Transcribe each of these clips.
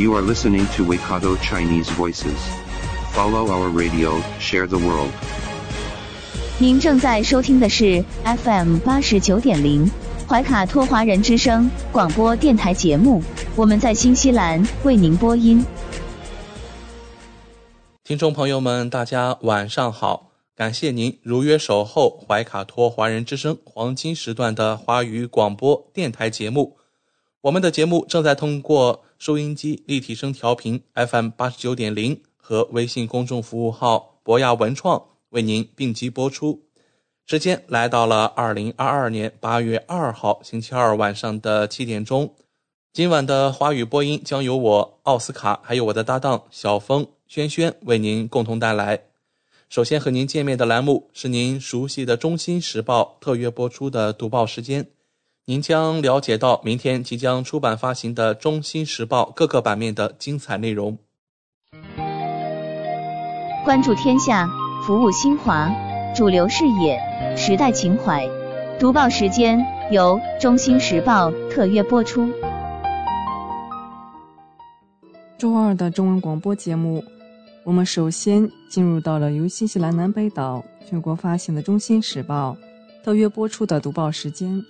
You are listening to Waikato Chinese Voices. Follow our radio, share the world. 您正在收听的是 FM89.0 怀卡托华人之声广播电台节目，我们在新西兰为您播音。听众朋友们，大家晚上好，感谢您如约守候怀卡托华人之声黄金时段的华语广播电台节目。我们的节目正在通过收音机立体声调频 FM89.0 和微信公众服务号博雅文创为您并机播出。时间来到了2022年8月2号星期二晚上的7点钟。今晚的华语播音将由我奥斯卡还有我的搭档小峰轩轩为您共同带来。首先和您见面的栏目是您熟悉的中新时报特约播出的读报时间。您将了解到明天即将出版发行的《中新时报》各个版面的精彩内容。关注天下，服务新华，主流视野，时代情怀。读报时间由《中新时报》特约播出。周二的中文广播节目，我们首先进入到了由新西兰南北岛全国发行的《中新时报》特约播出的读报时间。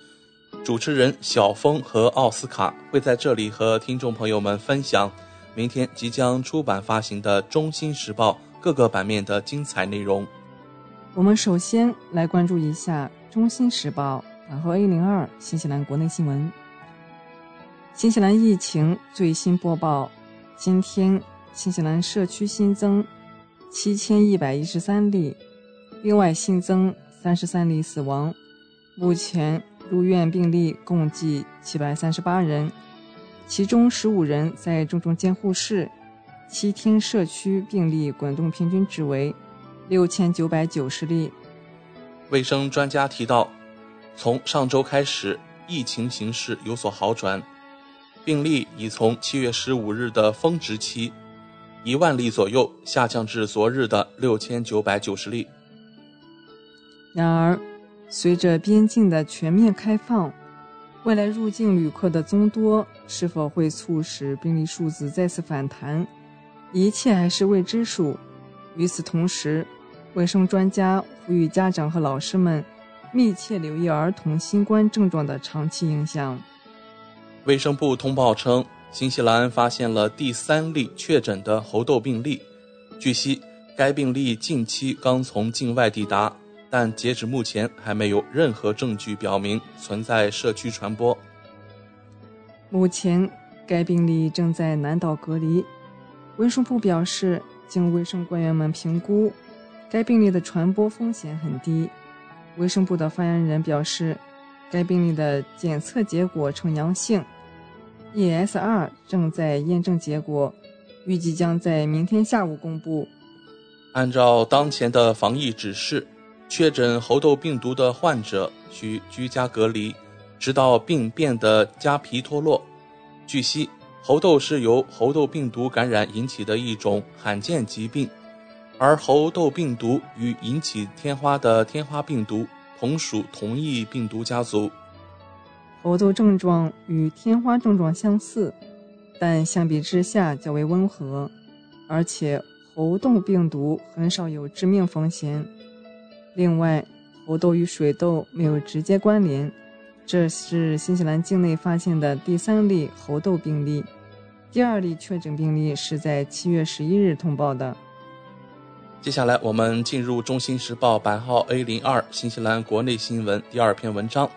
主持人小峰和奥斯卡会在这里和听众朋友们分享明天即将出版发行的《中新时报》各个版面的精彩内容。我们首先来关注一下《中新时报》打和 A02 新西兰国内新闻。新西兰疫情最新播报：今天新西兰社区新增7113例，另外新增33例死亡，目前入院病例共计738人，其中15人在重症监护室，7天社区病例滚动平均值为6990例。卫生专家提到，从上周开始，疫情形势有所好转，病例已从7月15日的峰值期1万例左右下降至昨日的6990例。然而随着边境的全面开放，未来入境旅客的增多是否会促使病例数字再次反弹，一切还是未知数。与此同时，卫生专家呼吁家长和老师们密切留意儿童新冠症状的长期影响。卫生部通报称，新西兰发现了第3例确诊的猴痘病例。据悉，该病例近期刚从境外抵达，但截止目前还没有任何证据表明存在社区传播。目前该病例正在南岛隔离。卫生部表示，经卫生官员们评估，该病例的传播风险很低。卫生部的发言人表示，该病例的检测结果呈阳性， ESR 正在验证结果，预计将在明天下午公布。按照当前的防疫指示，确诊猴痘病毒的患者需居家隔离，直到病变的痂皮脱落。据悉，猴痘是由猴痘病毒感染引起的一种罕见疾病，而猴痘病毒与引起天花的天花病毒同属同一病毒家族。猴痘症状与天花症状相似，但相比之下较为温和，而且猴痘病毒很少有致命风险。另外，猴痘与水痘没有直接关联，这是新西兰境内发现的第3例猴痘病例，第2例确诊病例是在7月11日通报的。接下来我们进入《中新时报》版号 A02 新西兰国内新闻第2篇文章。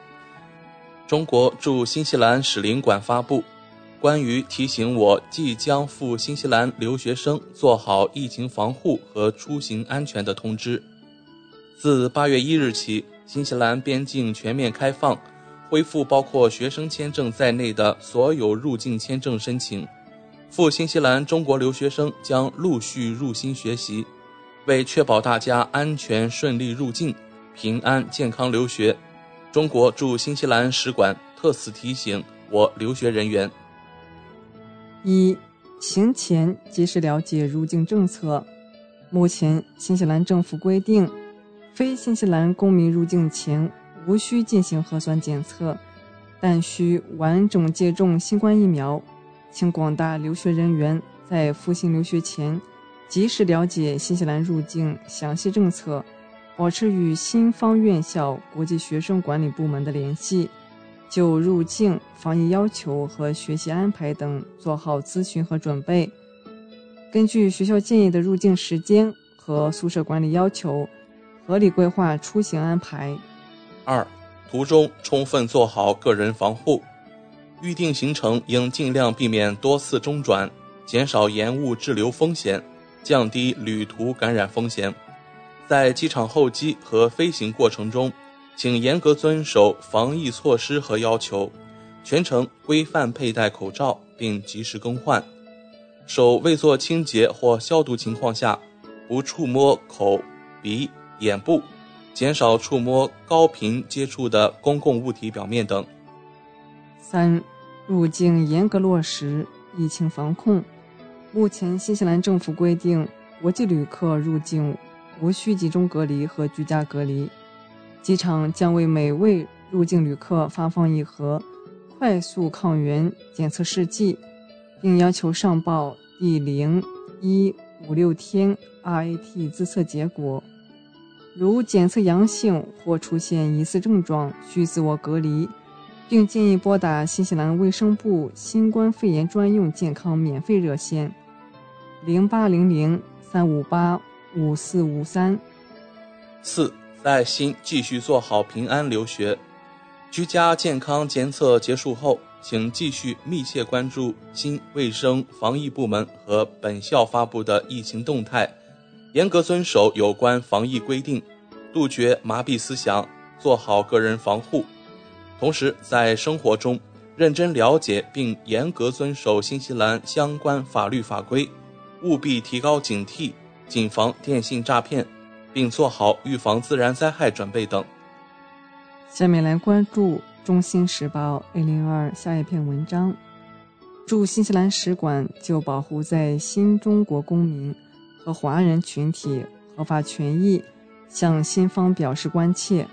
中国驻新西兰使领馆发布关于提醒我即将赴新西兰留学生做好疫情防护和出行安全的通知。自8月1日起，新西兰边境全面开放，恢复包括学生签证在内的所有入境签证申请。赴新西兰中国留学生将陆续入新学习，为确保大家安全顺利入境、平安健康留学，中国驻新西兰使馆特此提醒我留学人员：一、行前及时了解入境政策。目前新西兰政府规定，非新西兰公民入境前无需进行核酸检测，但需完整接种新冠疫苗。请广大留学人员在赴新留学前及时了解新西兰入境详细政策，保持与新方院校国际学生管理部门的联系，就入境、防疫要求和学习安排等做好咨询和准备。根据学校建议的入境时间和宿舍管理要求，合理规划出行安排。二、途中充分做好个人防护。预定行程应尽量避免多次中转，减少延误滞留风险，降低旅途感染风险。在机场候机和飞行过程中，请严格遵守防疫措施和要求，全程规范佩戴口罩并及时更换。手未做清洁或消毒情况下，不触摸口、鼻、眼部，减少触摸高频接触的公共物体表面等。三、入境严格落实疫情防控。目前新西兰政府规定，国际旅客入境无需集中隔离和居家隔离。机场将为每位入境旅客发放一盒快速抗原检测试剂，并要求上报第0、1、56天 RAT 自测结果。如检测阳性或出现疑似症状，需自我隔离，并建议拨打新西兰卫生部新冠肺炎专用健康免费热线 0800-358-5453。 4. 在新继续做好平安留学。居家健康检测结束后，请继续密切关注新卫生防疫部门和本校发布的疫情动态，严格遵守有关防疫规定，杜绝麻痹思想，做好个人防护。同时在生活中认真了解并严格遵守新西兰相关法律法规，务必提高警惕，谨防电信诈骗，并做好预防自然灾害准备等。下面来关注《中新时报》102下一篇文章：驻新西兰使馆就保护在新中国公民和华人群体合法权益向新方表示关切。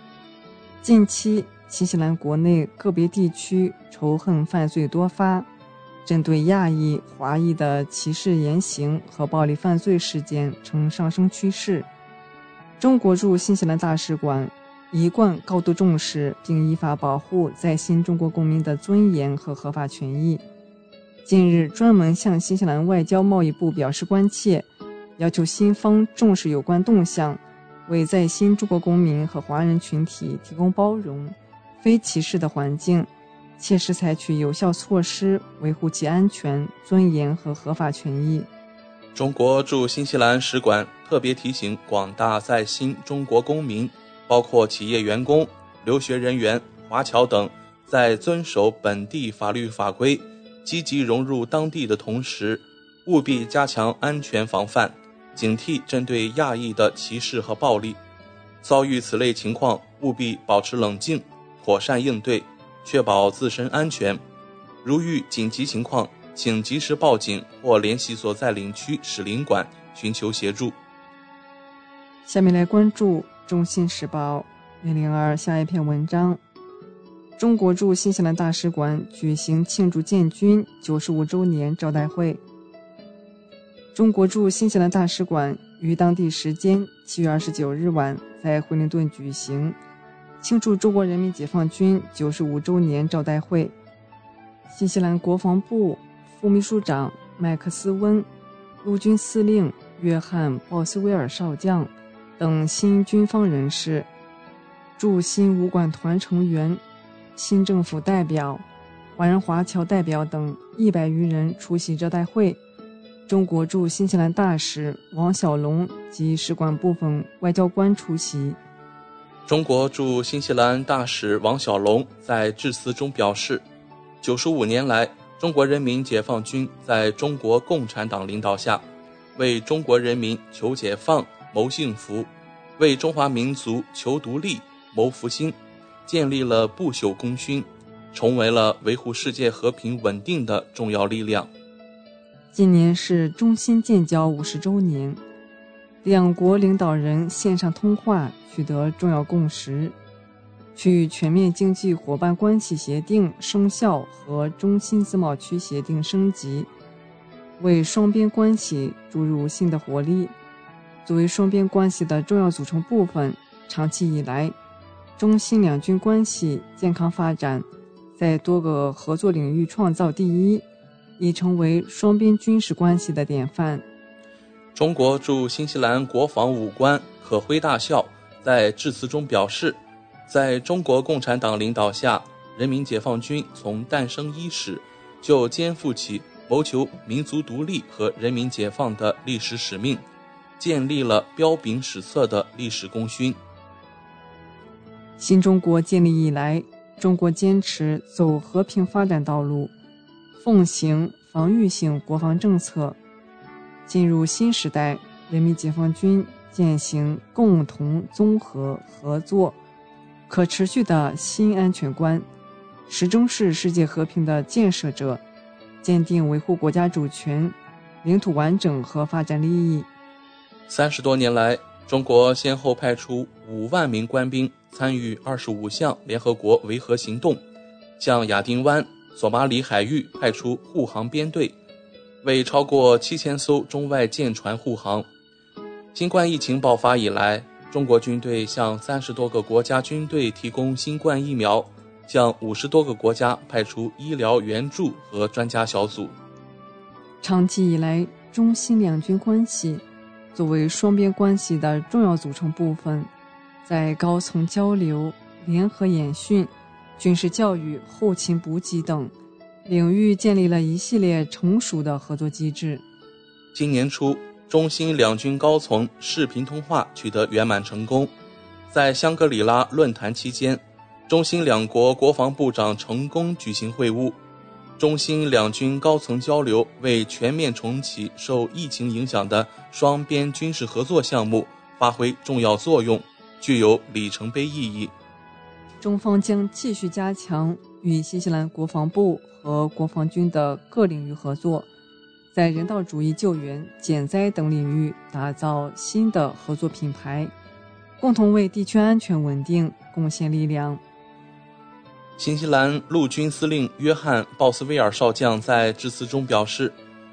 近期新西兰国内个别地区仇恨犯罪多发，针对亚裔、华裔的歧视言行和暴力犯罪事件呈上升趋势。中国驻新西兰大使馆一贯高度重视并依法保护在新中国公民的尊严和合法权益。近日专门向新西兰外交贸易部表示关切，要求新方重视有关动向，为在新中国公民和华人群体提供包容、非歧视的环境，切实采取有效措施，维护其安全、尊严和合法权益。中国驻新西兰使馆特别提醒广大在新中国公民，包括企业员工、留学人员、华侨等，在遵守本地法律法规、积极融入当地的同时，务必加强安全防范，警惕针对亚裔的歧视和暴力。遭遇此类情况，务必保持冷静，妥善应对，确保自身安全。如遇紧急情况，请及时报警或联系所在领区使领馆寻求协助。下面来关注《中新时报》102下一篇文章：中国驻新西兰大使馆举行庆祝建军95周年招待会。中国驻新西兰大使馆于当地时间7月29日晚在惠灵顿举行庆祝中国人民解放军95周年招待会。新西兰国防部副秘书长麦克斯温、陆军司令约翰鲍斯威尔少将等新军方人士、驻新武馆团成员、新政府代表、华人华侨代表等100余人出席招待会。中国驻新西兰大使王小龙及使馆部分外交官出席。中国驻新西兰大使王小龙在致辞中表示，95年来，中国人民解放军在中国共产党领导下，为中国人民求解放、谋幸福，为中华民族求独立、谋复兴，建立了不朽功勋，成为了维护世界和平稳定的重要力量。今年是中新建交50周年，两国领导人线上通话取得重要共识，去全面经济伙伴关系协定生效和中新自贸区协定升级，为双边关系注入新的活力。作为双边关系的重要组成部分，长期以来，中新两军关系健康发展，在多个合作领域创造第一，已成为双边军事关系的典范。中国驻新西兰国防武官可辉大校在致辞中表示，在中国共产党领导下，人民解放军从诞生伊始就肩负起谋求民族独立和人民解放的历史使命，建立了彪炳史册的历史功勋。新中国建立以来，中国坚持走和平发展道路，奉行防御性国防政策。进入新时代，人民解放军践行共同、综合、合作、可持续的新安全观，始终是世界和平的建设者，坚定维护国家主权、领土完整和发展利益。30多年来，中国先后派出5万名官兵参与25项联合国维和行动，向亚丁湾、索马里海域派出护航编队，为超过7000艘中外舰船护航。新冠疫情爆发以来，中国军队向30多个国家军队提供新冠疫苗，向50多个国家派出医疗援助和专家小组。长期以来，中新两军关系作为双边关系的重要组成部分，在高层交流、联合演训、军事教育、后勤补给等领域建立了一系列成熟的合作机制。今年初，中新两军高层视频通话取得圆满成功。在香格里拉论坛期间，中新两国国防部长成功举行会晤，中新两军高层交流为全面重启受疫情影响的双边军事合作项目发挥重要作用，具有里程碑意义。中方将继续加强与新西兰国防部和国防军的各领域合作，在人道主义救援、减灾等领域打造新的合作品牌，共同为地区安全稳定贡献力量。新西兰陆军司令约翰·鲍斯威尔少将在致辞中表示，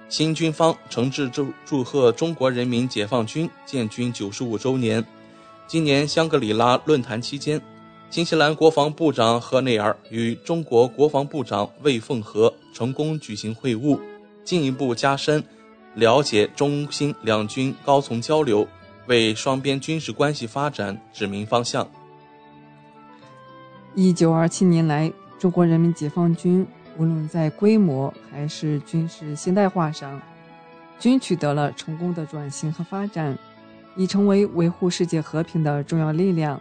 新军方诚挚祝贺中国人民解放军建军95周年。今年香格里拉论坛期间，新西兰国防部长何内尔与中国国防部长魏凤和成功举行会晤，进一步加深了解中新两军高层交流，为双边军事关系发展指明方向。1927年来，中国人民解放军无论在规模还是军事现代化上，均取得了成功的转型和发展，已成为维护世界和平的重要力量。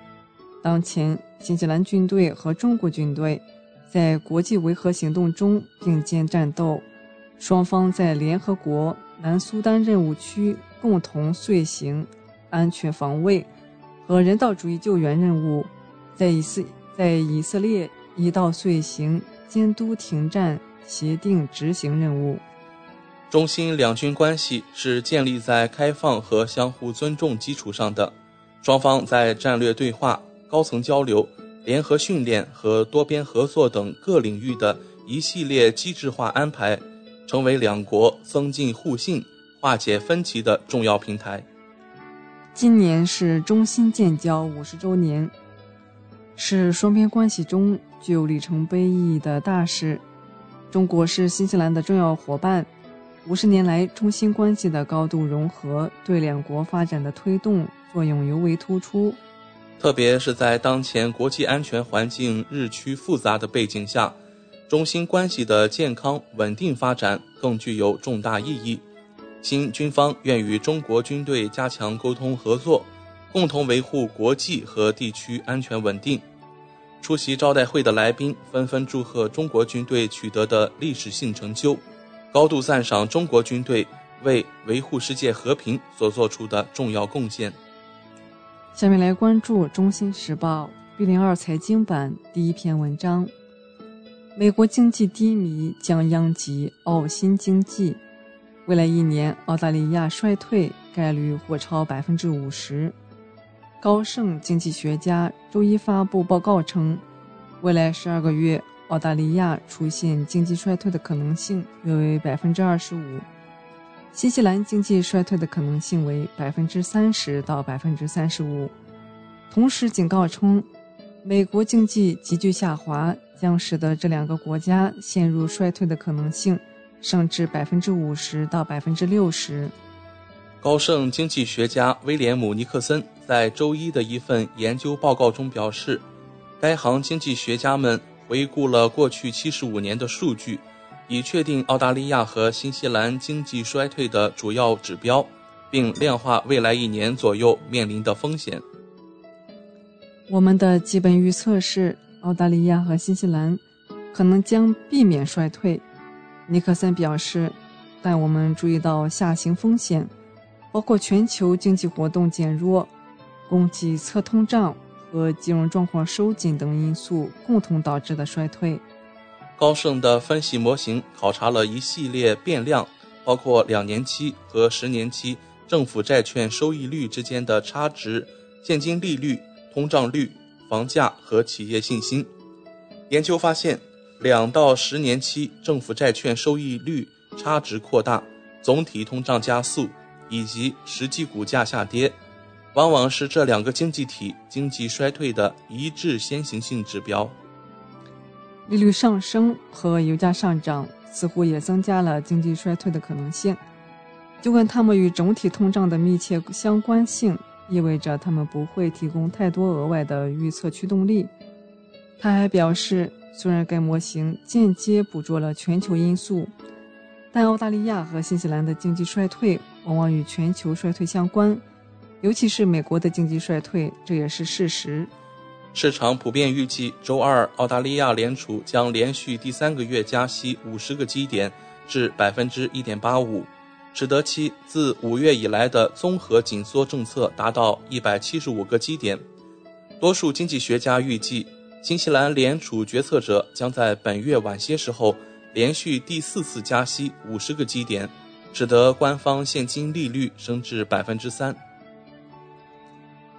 当前，新西兰军队和中国军队在国际维和行动中并肩战斗，双方在联合国南苏丹任务区共同遂行安全防卫和人道主义救援任务，在以色列一道遂行监督停战协定执行任务。中新两军关系是建立在开放和相互尊重基础上的，双方在战略对话、高层交流、联合训练和多边合作等各领域的一系列机制化安排，成为两国增进互信、化解分歧的重要平台。今年是中新建交50周年，是双边关系中具有里程碑意义的大事。中国是新西兰的重要伙伴，50年来中新关系的高度融合对两国发展的推动作用尤为突出。特别是在当前国际安全环境日趋复杂的背景下，中新关系的健康稳定发展更具有重大意义。新军方愿与中国军队加强沟通合作，共同维护国际和地区安全稳定。出席招待会的来宾纷纷祝贺中国军队取得的历史性成就，高度赞赏中国军队为维护世界和平所做出的重要贡献。下面来关注《中新时报》B02财经版第一篇文章：美国经济低迷将殃及澳新经济，未来一年澳大利亚衰退概率或超 50%。 高盛经济学家周一发布报告称，未来12个月澳大利亚出现经济衰退的可能性约为 25%， 新西兰经济衰退的可能性为 30% 到 35%。 同时警告称，美国经济急剧下滑将使得这两个国家陷入衰退的可能性升至 50% 到 60%。 高盛经济学家威廉姆·尼克森在周一的一份研究报告中表示，该行经济学家们回顾了过去75年的数据，以确定澳大利亚和新西兰经济衰退的主要指标，并量化未来一年左右面临的风险。我们的基本预测是澳大利亚和新西兰可能将避免衰退，尼克森表示，但我们注意到下行风险，包括全球经济活动减弱、供给侧通胀和金融状况收紧等因素共同导致的衰退。高盛的分析模型考察了一系列变量，包括2年期和10年期政府债券收益率之间的差值、现金利率、通胀率、房价和企业信心。研究发现，2到10年期政府债券收益率差值扩大，总体通胀加速以及实际股价下跌，往往是这两个经济体经济衰退的一致先行性指标。利率上升和油价上涨似乎也增加了经济衰退的可能性，尽管它们与整体通胀的密切相关性意味着它们不会提供太多额外的预测驱动力。他还表示，虽然该模型间接捕捉了全球因素，但澳大利亚和新西兰的经济衰退往往与全球衰退相关，尤其是美国的经济衰退，这也是事实。市场普遍预计，周二澳大利亚联储将连续第3个月加息50个基点至 1.85%， 使得其自5月以来的综合紧缩政策达到175个基点。多数经济学家预计，新西兰联储决策者将在本月晚些时候连续第4次加息50个基点，使得官方现金利率升至 3%。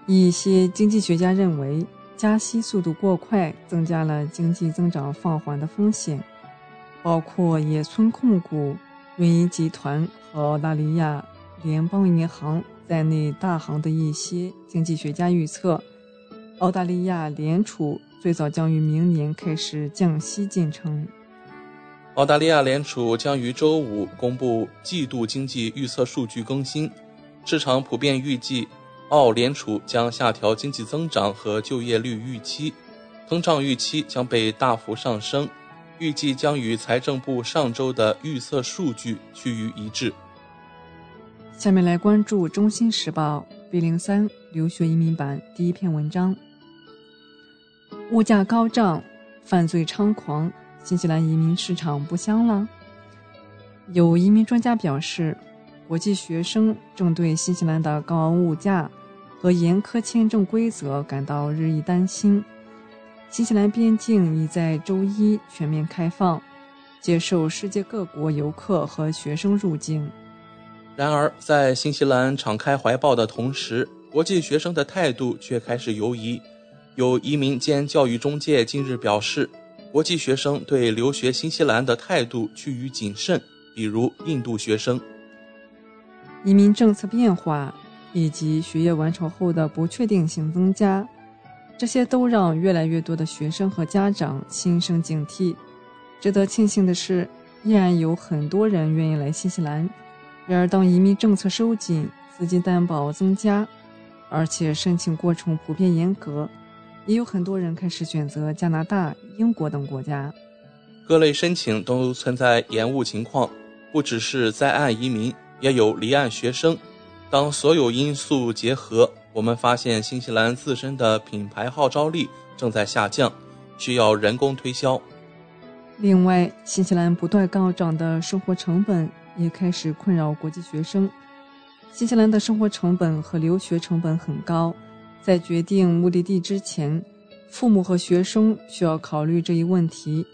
一些经济学家认为，加息速度过快增加了经济增长放缓的风险，包括野村控股、瑞银集团和澳大利亚联邦银行在内大行的一些经济学家预测，澳大利亚联储最早将于明年开始降息进程。澳大利亚联储将于周五公布季度经济预测数据更新，市场普遍预计澳联储将下调经济增长和就业率预期，通胀预期将被大幅上升，预计将与财政部上周的预测数据趋于一致。下面来关注《中新时报》B03留学移民版第一篇文章：物价高涨，犯罪猖狂，新西兰移民市场不香了。有移民专家表示，国际学生正对新西兰的高昂物价和严苛签证规则感到日益担心。新西兰边境已在周一全面开放，接受世界各国游客和学生入境。然而，在新西兰敞开怀抱的同时，国际学生的态度却开始犹疑。有移民兼教育中介近日表示，国际学生对留学新西兰的态度趋于谨慎，比如印度学生。移民政策变化以及学业完成后的不确定性增加，这些都让越来越多的学生和家长心生警惕。值得庆幸的是，依然有很多人愿意来新西兰。然而，当移民政策收紧、资金担保增加，而且申请过程普遍严格，也有很多人开始选择加拿大、英国等国家。各类申请都存在延误情况，不只是在岸移民，也有离岸学生。当所有因素结合，我们发现新西兰自身的品牌号召力正在下降，需要人工推销。另外，新西兰不断高涨的生活成本也开始困扰国际学生。新西兰的生活成本和留学成本很高，在决定目的地之前，父母和学生需要考虑这一问题。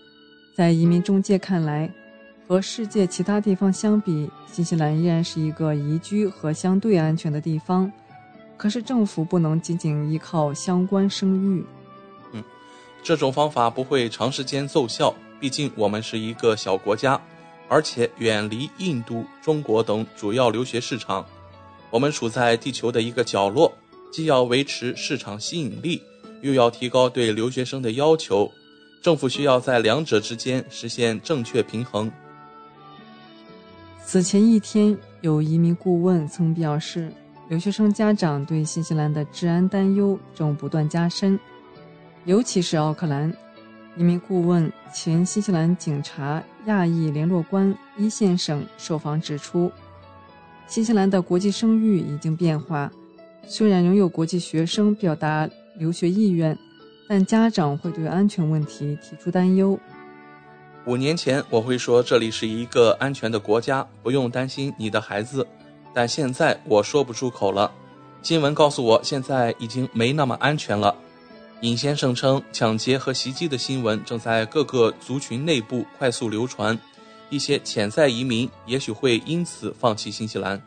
在移民中介看来，和世界其他地方相比，新西兰依然是一个宜居和相对安全的地方。可是政府不能仅仅依靠相关声誉。这种方法不会长时间奏效，毕竟我们是一个小国家，而且远离印度、中国等主要留学市场。我们处在地球的一个角落，既要维持市场吸引力，又要提高对留学生的要求。政府需要在两者之间实现正确平衡。此前一天，有移民顾问曾表示，留学生家长对新西兰的治安担忧正不断加深，尤其是奥克兰。移民顾问、前新西兰警察亚裔联络官伊先生受访指出，新西兰的国际声誉已经变化，虽然拥有国际学生表达留学意愿，但家长会对安全问题提出担忧。5年前我会说这里是一个安全的国家，不用担心你的孩子，但现在我说不出口了。新闻告诉我现在已经没那么安全了。尹先生称，抢劫和袭击的新闻正在各个族群内部快速流传，一些潜在移民也许会因此放弃新西兰。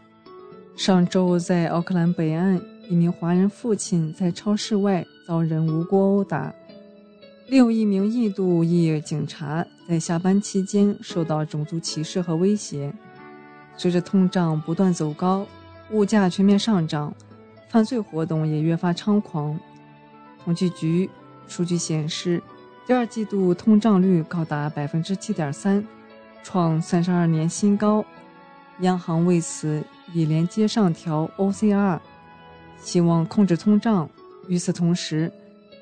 上周在奥克兰北岸，一名华人父亲在超市外遭人无故殴打，6名印度裔警察在下班期间受到种族歧视和威胁。随着通胀不断走高，物价全面上涨，犯罪活动也越发猖狂。统计局数据显示，第二季度通胀率高达 7.3%， 创32年新高。央行为此已连接上调 OCR， 希望控制通胀。与此同时，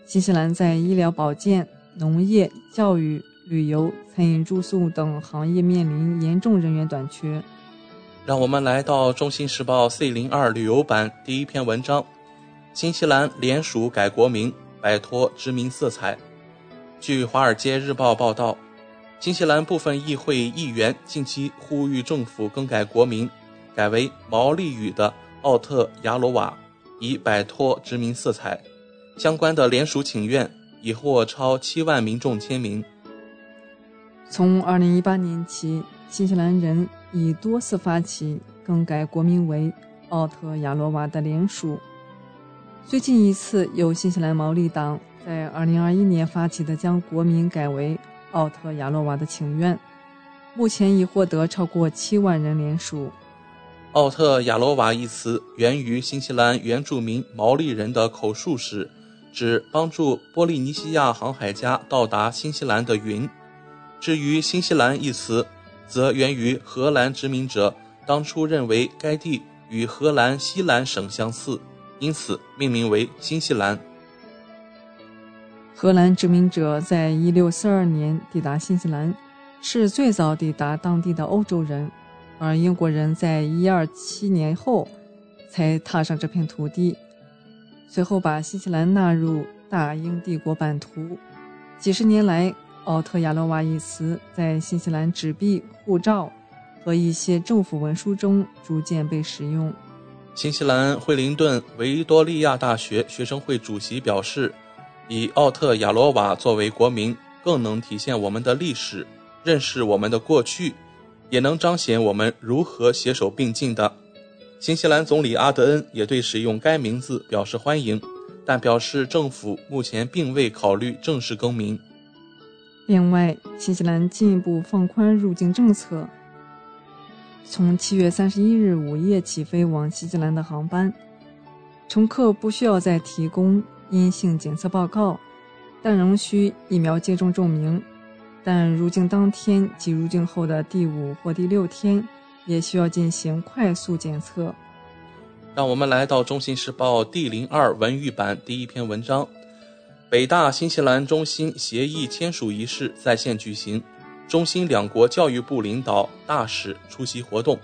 新西兰在医疗保健、农业、教育、旅游、餐饮住宿等行业面临严重人员短缺。让我们来到《中新时报》C02 旅游版第一篇文章：新西兰联署改国名，摆脱殖民色彩。据《华尔街日报》报道，新西兰部分议会议员近期呼吁政府更改国名，改为毛利语的奥特亚罗瓦，以摆脱殖民色彩。相关的联署请愿已获超7万民众签名。从2018年起，新西兰人已多次发起更改国名为奥特亚罗瓦的联署。最近一次由新西兰毛利党在2021年发起的将国名改为奥特亚洛瓦的请愿，目前已获得超过7万人联署。奥特亚洛瓦一词源于新西兰原住民毛利人的口述史，指帮助波利尼西亚航海家到达新西兰的云。至于新西兰一词，则源于荷兰殖民者当初认为该地与荷兰西兰省相似，因此命名为新西兰。荷兰殖民者在1642年抵达新西兰，是最早抵达当地的欧洲人，而英国人在127年后才踏上这片土地，随后把新西兰纳入大英帝国版图。几十年来，奥特亚罗瓦一词在新西兰纸币、护照和一些政府文书中逐渐被使用。新西兰惠灵顿维多利亚大学学生会主席表示，以奥特亚罗瓦作为国名，更能体现我们的历史，认识我们的过去，也能彰显我们如何携手并进的。新西兰总理阿德恩也对使用该名字表示欢迎，但表示政府目前并未考虑正式更名。另外，新西兰进一步放宽入境政策，从7月31日午夜起飞往新西兰的航班，乘客不需要再提供阴性检测报告，但仍需疫苗接种证明。但入境当天及入境后的第5或第6天，也需要进行快速检测。让我们来到《中新时报》D02 文娱版第一篇文章：北大新西兰中新协议签署仪式在线举行。中新两国教育部领导大使出席活动。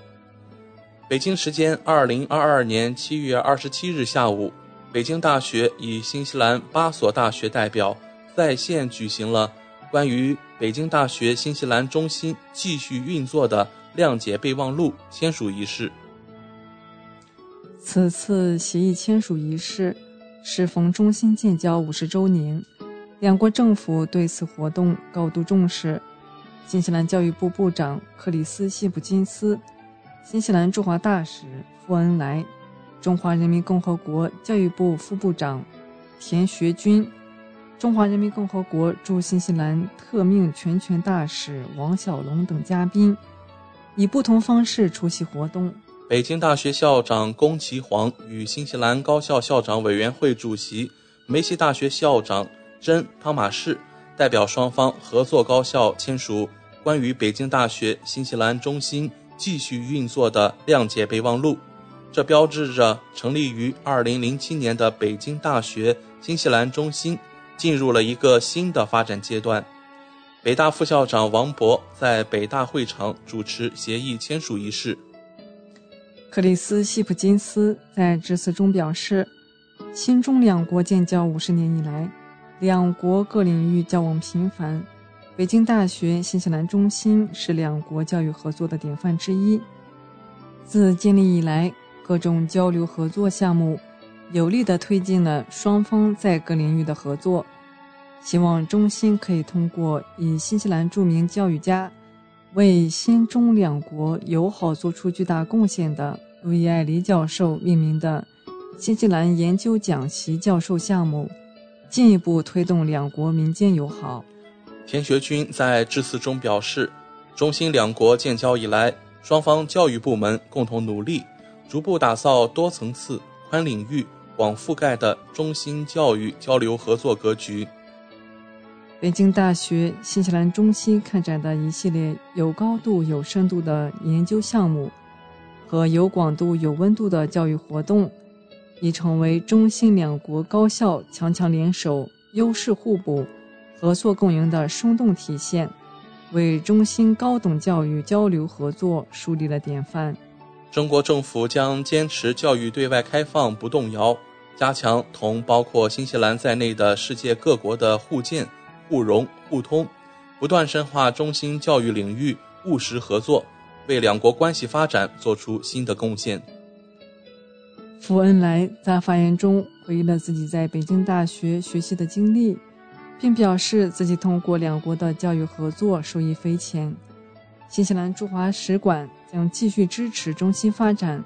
北京时间2022年7月27日下午，北京大学以新西兰8所大学代表在线举行了关于北京大学新西兰中心继续运作的谅解备忘录签署仪式。此次协议签署仪式适逢中心建交50周年，两国政府对此活动高度重视。新西兰教育部部长克里斯·希普金斯、新西兰驻华大使傅恩来、中华人民共和国教育部副部长田学军、中华人民共和国驻新西兰特命全权大使王小龙等嘉宾以不同方式出席活动。北京大学校长龚其煌与新西兰高校校长委员会主席、梅西大学校长珍·汤马士代表双方合作高校签署关于北京大学新西兰中心继续运作的谅解备忘录，这标志着成立于2007年的北京大学新西兰中心进入了一个新的发展阶段。北大副校长王博在北大会场主持协议签署仪式。克里斯·希普金斯在致辞中表示，新中两国建交50年以来，两国各领域交往频繁，北京大学新西兰中心是两国教育合作的典范之一。自建立以来，各种交流合作项目有力地推进了双方在各领域的合作，希望中心可以通过以新西兰著名教育家为新中两国友好做出巨大贡献的路易·艾黎教授命名的新西兰研究讲习教授项目，进一步推动两国民间友好。田学军在致辞中表示，中新两国建交以来，双方教育部门共同努力，逐步打造多层次、宽领域、广覆盖的中新教育交流合作格局。北京大学新西兰中心开展的一系列有高度有深度的研究项目和有广度有温度的教育活动，已成为中新两国高校强强联手、优势互补、合作共赢的生动体现，为中新高等教育交流合作树立了典范。中国政府将坚持教育对外开放不动摇，加强同包括新西兰在内的世界各国的互鉴、互融、互通，不断深化中新教育领域务实合作，为两国关系发展做出新的贡献。傅恩来在发言中回忆了自己在北京大学学习的经历，并表示自己通过两国的教育合作受益匪浅。新西兰驻华使馆将继续支持中心发展，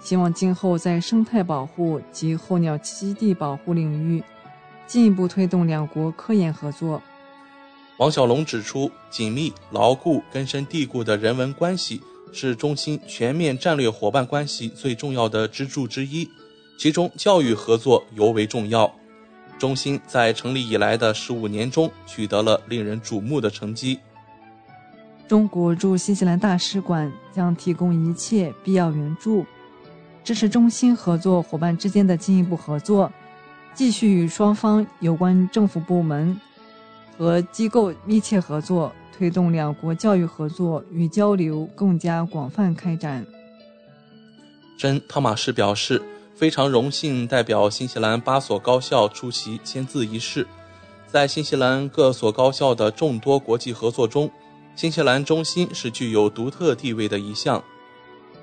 希望今后在生态保护及候鸟栖息地保护领域进一步推动两国科研合作。王小龙指出，紧密、牢固、根深蒂固的人文关系是中新全面战略伙伴关系最重要的支柱之一，其中教育合作尤为重要。中新在成立以来的15年中取得了令人瞩目的成绩。中国驻新西兰大使馆将提供一切必要援助，支持中新合作伙伴之间的进一步合作，继续与双方有关政府部门和机构密切合作，推动两国教育合作与交流更加广泛开展。珍·汤马士表示，非常荣幸代表新西兰8所高校出席签字仪式。在新西兰各所高校的众多国际合作中，新西兰中心是具有独特地位的一项。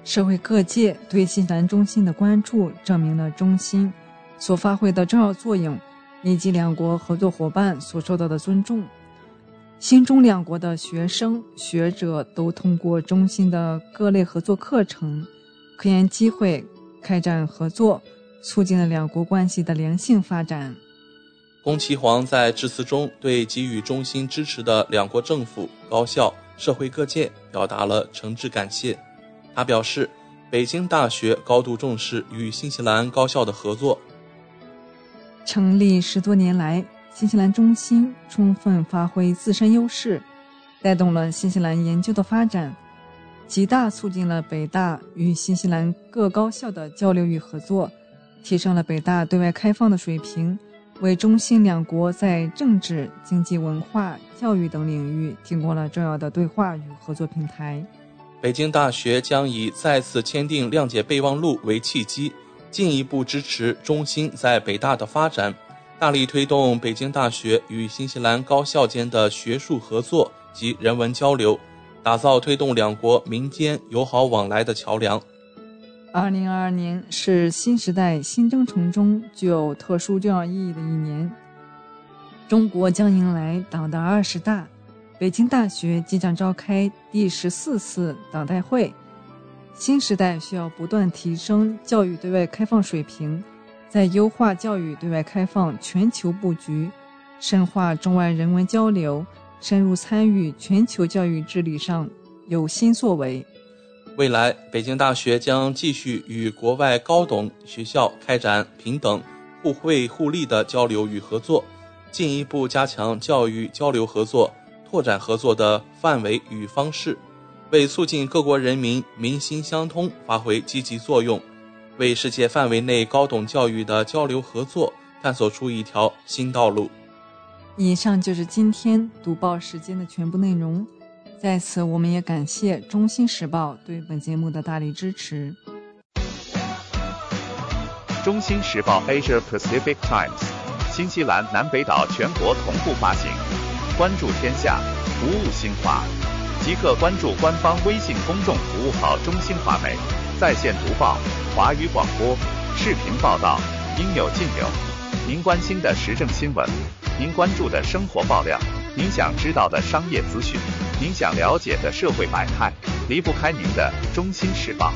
社会各界对新西兰中心的关注，证明了中心所发挥的重要作用，以及两国合作伙伴所受到的尊重。新中两国的学生、学者都通过中心的各类合作课程、科研机会开展合作，促进了两国关系的良性发展。龚其煌在致辞中对给予中心支持的两国政府、高校、社会各界表达了诚挚感谢。他表示，北京大学高度重视与新西兰高校的合作。成立10多年来，新西兰中心充分发挥自身优势，带动了新西兰研究的发展，极大促进了北大与新西兰各高校的交流与合作，提升了北大对外开放的水平，为中新两国在政治、经济、文化、教育等领域提供了重要的对话与合作平台。北京大学将以再次签订谅解备忘录为契机，进一步支持中新在北大的发展，大力推动北京大学与新西兰高校间的学术合作及人文交流，打造推动两国民间友好往来的桥梁。2022年是新时代新征程中具有特殊重要意义的一年，中国将迎来党的20大，北京大学即将召开第14次党代会。新时代需要不断提升教育对外开放水平，在优化教育对外开放全球布局，深化中外人文交流，深入参与全球教育治理上有新作为。未来，北京大学将继续与国外高等学校开展平等、互惠互利的交流与合作，进一步加强教育交流合作，拓展合作的范围与方式，为促进各国人民民心相通发挥积极作用，为世界范围内高等教育的交流合作探索出一条新道路。以上就是今天读报时间的全部内容。在此，我们也感谢《中新时报》对本节目的大力支持。《中新时报》Asia Pacific Times， 新西兰南北岛全国同步发行。关注天下，服务新华，即刻关注官方微信公众服务号“中新华媒”，在线读报、华语广播、视频报道，应有尽有。您关心的时政新闻，您关注的生活爆料，您想知道的商业资讯，您想了解的社会百态，离不开您的《中新时报》。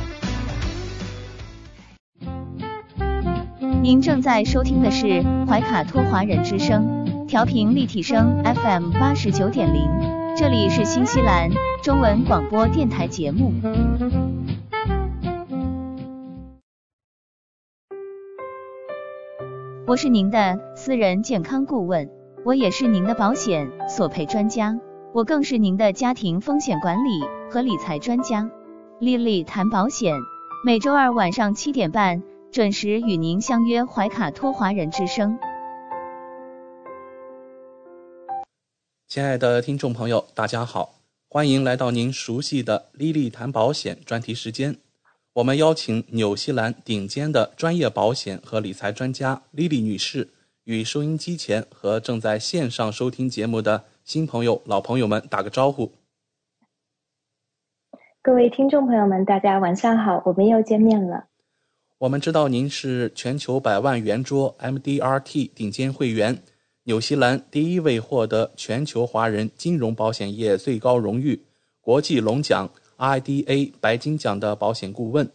您正在收听的是怀卡托华人之声，调频立体声 FM89.0，这里是新西兰中文广播电台节目。我是您的私人健康顾问，我也是您的保险索赔专家。我更是您的家庭风险管理和理财专家。莉莉谈保险，每周二晚上7点半准时与您相约怀卡托华人之声。亲爱的听众朋友，大家好，欢迎来到您熟悉的莉莉谈保险专题时间。我们邀请纽西兰顶尖的专业保险和理财专家莉莉女士，与收音机前和正在线上收听节目的新朋友、老朋友们打个招呼。各位听众朋友们，大家晚上好，我们又见面了。我们知道您是全球100万圆桌 MDRT 顶尖会员，纽西兰第一位获得全球华人金融保险业最高荣誉国际龙奖 IDA 白金奖的保险顾问，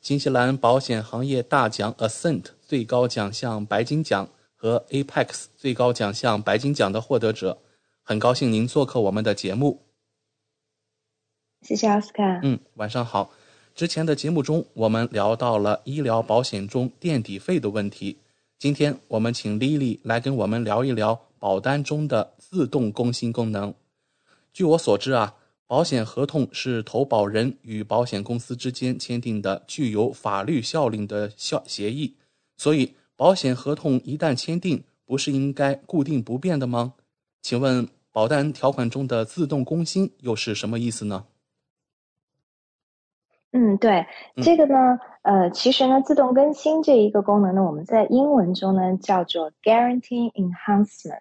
新西兰保险行业大奖 Ascent 最高奖项白金奖和 APEX 最高奖项白金奖的获得者。很高兴您做客我们的节目。谢谢奥斯卡。晚上好。之前的节目中，我们聊到了医疗保险中垫底费的问题。今天我们请莉莉来跟我们聊一聊保单中的自动更新功能。据我所知啊，保险合同是投保人与保险公司之间签订的具有法律效力的协议，所以保险合同一旦签订，不是应该固定不变的吗？请问保单条款中的自动更新又是什么意思呢？对，这个呢，其实呢，自动更新这一个功能呢，我们在英文中呢叫做 guarantee enhancement。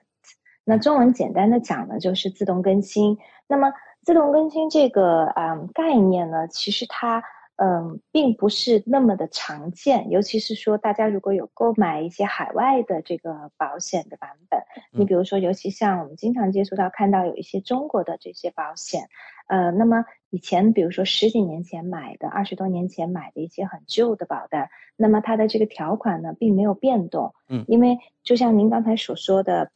那中文简单的讲呢，就是自动更新。那么自动更新这个概念呢，其实它并不是那么的常见，尤其是说大家如果有购买一些海外的这个保险的版本，你比如说尤其像我们经常接触到看到有一些中国的这些保险，那么以前比如说10几年前买的、20多年前买的一些很旧的保单，那么它的这个条款呢并没有变动，因为就像您刚才所说的，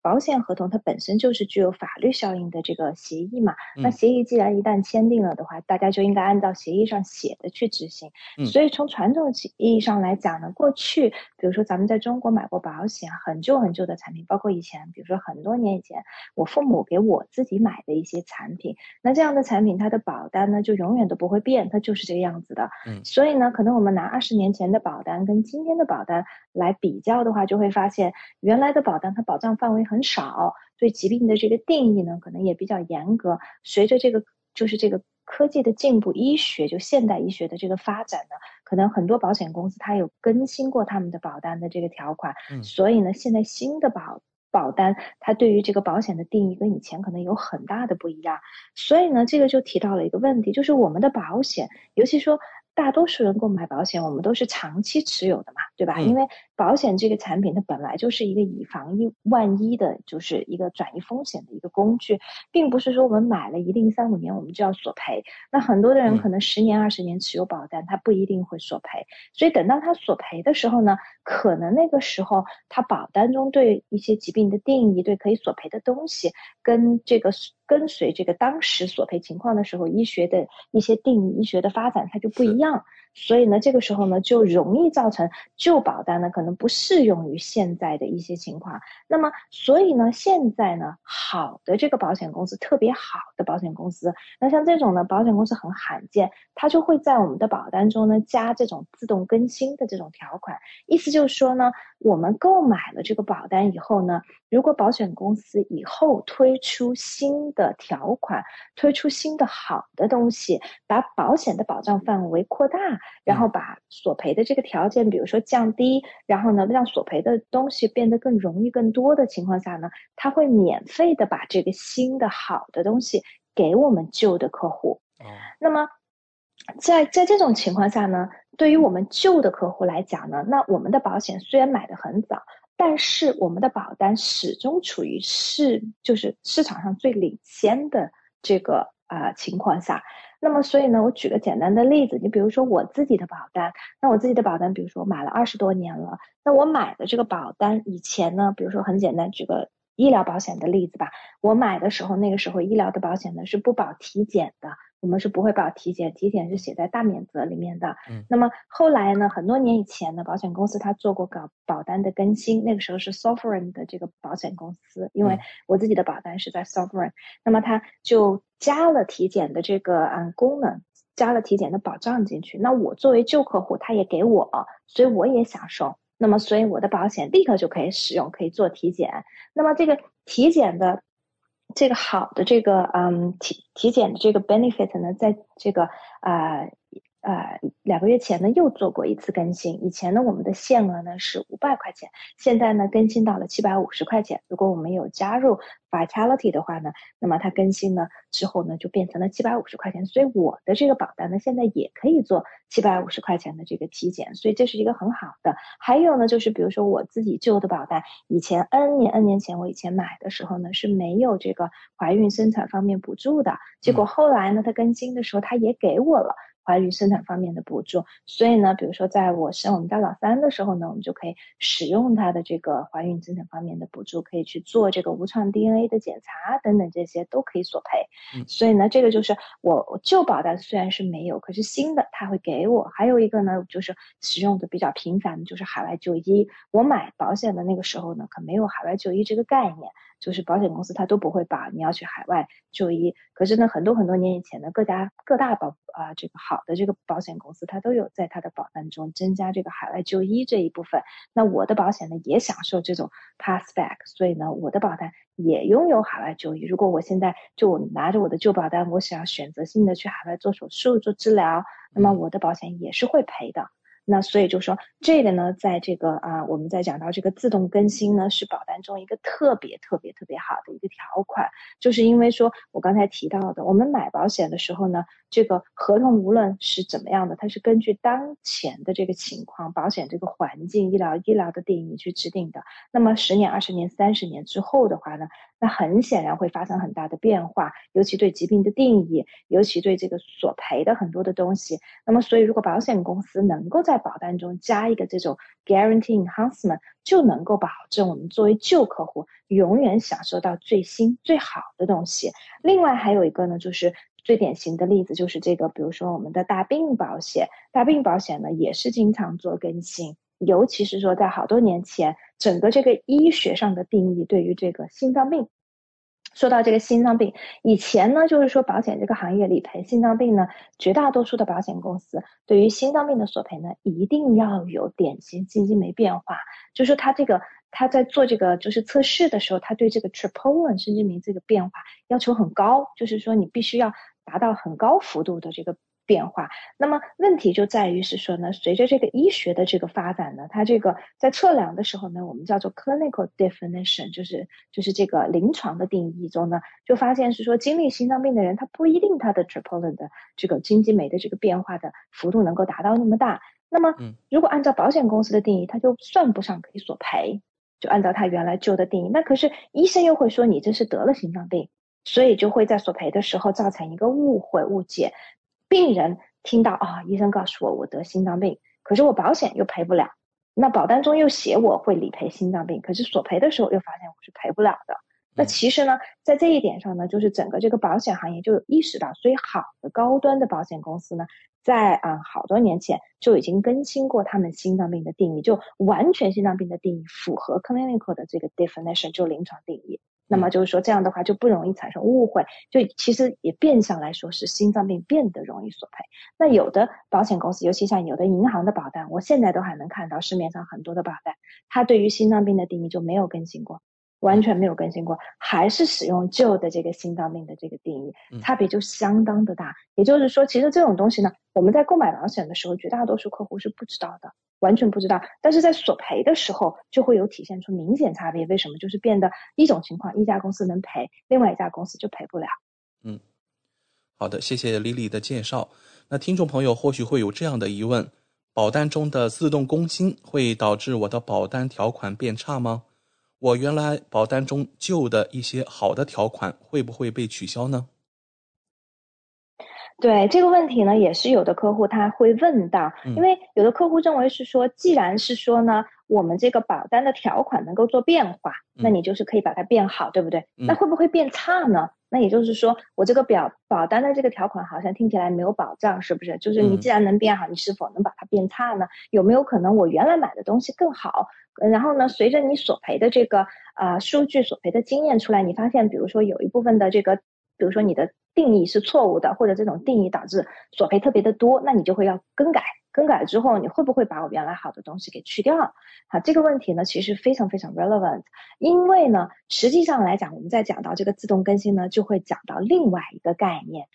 保险合同它本身就是具有法律效应的这个协议嘛，那协议既然一旦签订了的话，大家就应该按照协议上写的去执行。所以从传统意义上来讲呢，过去比如说咱们在中国买过保险，很旧很旧的产品，包括以前比如说很多年以前我父母给我自己买的一些产品，那这样的产品它的保单呢就永远都不会变，它就是这个样子的。所以呢，可能我们拿20年前的保单跟今天的保单来比较的话，就会发现原来的保单它保障范围很少，对疾病的这个定义呢可能也比较严格。随着这个科技的进步，医学就现代医学的这个发展呢，可能很多保险公司它有更新过他们的保单的这个条款，所以呢现在新的保单它对于这个保险的定义跟以前可能有很大的不一样。所以呢这个就提到了一个问题，就是我们的保险，尤其说大多数人购买保险我们都是长期持有的嘛，对吧？因为保险这个产品它本来就是一个以防万一的，就是一个转移风险的一个工具，并不是说我们买了一定3-5年我们就要索赔。那很多的人可能10年20年持有保单他不一定会索赔，所以等到他索赔的时候呢，可能那个时候他保单中对一些疾病的定义，对可以索赔的东西，跟这个跟随这个当时索赔情况的时候医学的一些定义，医学的发展它就不一样。所以呢这个时候呢就容易造成旧保单呢可能不适用于现在的一些情况。那么所以呢现在呢好的这个保险公司，特别好的保险公司，那像这种呢保险公司很罕见，它就会在我们的保单中呢加这种自动更新的这种条款。意思就是说呢我们购买了这个保单以后呢，如果保险公司以后推出新的条款，推出新的好的东西，把保险的保障范围扩大，然后把索赔的这个条件比如说降低，然后呢让索赔的东西变得更容易更多的情况下呢，它会免费的把这个新的好的东西给我们旧的客户。那么在这种情况下呢，对于我们旧的客户来讲呢，那我们的保险虽然买得很早，但是我们的保单始终处于就是市场上最领先的这个情况下。那么所以呢我举个简单的例子，你比如说我自己的保单，那我自己的保单比如说我买了20多年了，那我买的这个保单以前呢，比如说很简单举个医疗保险的例子吧，我买的时候那个时候医疗的保险呢是不保体检的，我们是不会保体检，体检是写在大免责里面的。那么后来呢，很多年以前呢，保险公司它做过保单的更新，那个时候是 Sovereign 的这个保险公司，因为我自己的保单是在 Sovereign， 那么它就加了体检的这个功能，加了体检的保障进去。那我作为旧客户，它也给我，所以我也享受。那么所以我的保险立刻就可以使用，可以做体检。那么这个体检的这个好的这个体检的这个 benefit 呢，在这个2个月前呢又做过一次更新。以前呢我们的限额呢是500块钱，现在呢更新到了750块钱。如果我们有加入 Vitality 的话呢，那么它更新呢之后呢就变成了750块钱，所以我的这个保单呢现在也可以做750块钱的这个体检，所以这是一个很好的。还有呢就是比如说我自己旧的保单，以前 N 年前我以前买的时候呢是没有这个怀孕生产方面补助的，结果后来呢它更新的时候它也给我了怀孕生产方面的补助，所以呢比如说在我生我们家老三的时候呢，我们就可以使用它的这个怀孕生产方面的补助，可以去做这个无创 DNA 的检查等等，这些都可以索赔。所以呢这个就是我旧保单虽然是没有，可是新的它会给我。还有一个呢就是使用的比较频繁的就是海外就医，我买保险的那个时候呢可没有海外就医这个概念，就是保险公司它都不会把你要去海外就医。可是呢很多年以前呢各大这个好的这个保险公司它都有在它的保单中增加这个海外就医这一部分，那我的保险呢也享受这种 passback， 所以呢我的保单也拥有海外就医。如果我现在就我拿着我的旧保单，我想要选择性的去海外做手术做治疗，那么我的保险也是会赔的。那所以就说这个呢在这个我们在讲到这个自动更新呢是保单中一个特别好的一个条款。就是因为说我刚才提到的，我们买保险的时候呢，这个合同无论是怎么样的，它是根据当前的这个情况，保险这个环境，医疗的定义去制定的。那么10年20年30年之后的话呢，那很显然会发生很大的变化，尤其对疾病的定义，尤其对这个索赔的很多的东西。那么所以如果保险公司能够在保单中加一个这种 guarantee enhancement， 就能够保证我们作为旧客户永远享受到最新最好的东西。另外还有一个呢，就是最典型的例子就是这个比如说我们的大病保险呢也是经常做更新，尤其是说在好多年前整个这个医学上的定义对于这个心脏病。说到这个心脏病，以前呢就是说保险这个行业理赔心脏病呢，绝大多数的保险公司对于心脏病的索赔呢一定要有典型基金没变化，就是他在做这个就是测试的时候，他对这个 troponin 甚至名这个变化要求很高，就是说你必须要达到很高幅度的这个变化。那么问题就在于是说呢，随着这个医学的这个发展呢，它这个在测量的时候呢，我们叫做 clinical definition， 就是这个临床的定义中呢，就发现是说经历心脏病的人，他不一定他的 troponin 的这个经济酶的这个变化的幅度能够达到那么大。那么如果按照保险公司的定义，它就算不上可以索赔，就按照它原来旧的定义。那可是医生又会说你这是得了心脏病，所以就会在索赔的时候造成一个误会误解。病人听到啊、医生告诉我得心脏病，可是我保险又赔不了，那保单中又写我会理赔心脏病，可是索赔的时候又发现我是赔不了的。那其实呢，在这一点上呢，就是整个这个保险行业就有意识到，所以好的高端的保险公司呢，在好多年前就已经更新过他们心脏病的定义，就完全心脏病的定义符合 clinical 的这个 definition， 就临床定义。那么就是说这样的话就不容易产生误会，就其实也变相来说是心脏病变得容易索赔。那有的保险公司，尤其像有的银行的保单，我现在都还能看到市面上很多的保单，它对于心脏病的定义就没有更新过，完全没有更新过，还是使用旧的这个心脏病的这个定义，差别就相当的大。也就是说其实这种东西呢，我们在购买保险的时候绝大多数客户是不知道的，完全不知道，但是在索赔的时候就会有体现出明显差别。为什么？就是变得一种情况一家公司能赔，另外一家公司就赔不了。好的，谢谢 Lily 的介绍。那听众朋友或许会有这样的疑问，保单中的自动更新会导致我的保单条款变差吗？我原来保单中旧的一些好的条款会不会被取消呢？对，这个问题呢也是有的客户他会问到，因为有的客户认为是说，既然是说呢我们这个保单的条款能够做变化，那你就是可以把它变好，对不对？那会不会变差呢？那也就是说我这个保单的这个条款好像听起来没有保障，是不是？就是你既然能变好，你是否能把它变差呢？有没有可能我原来买的东西更好，然后呢随着你索赔的这个数据，索赔的经验出来，你发现比如说有一部分的这个，比如说你的定义是错误的，或者这种定义导致索赔特别的多，那你就会要更改，更改之后你会不会把我原来好的东西给去掉啊？这个问题呢其实非常非常 relevant， 因为呢实际上来讲，我们在讲到这个自动更新呢，就会讲到另外一个概念，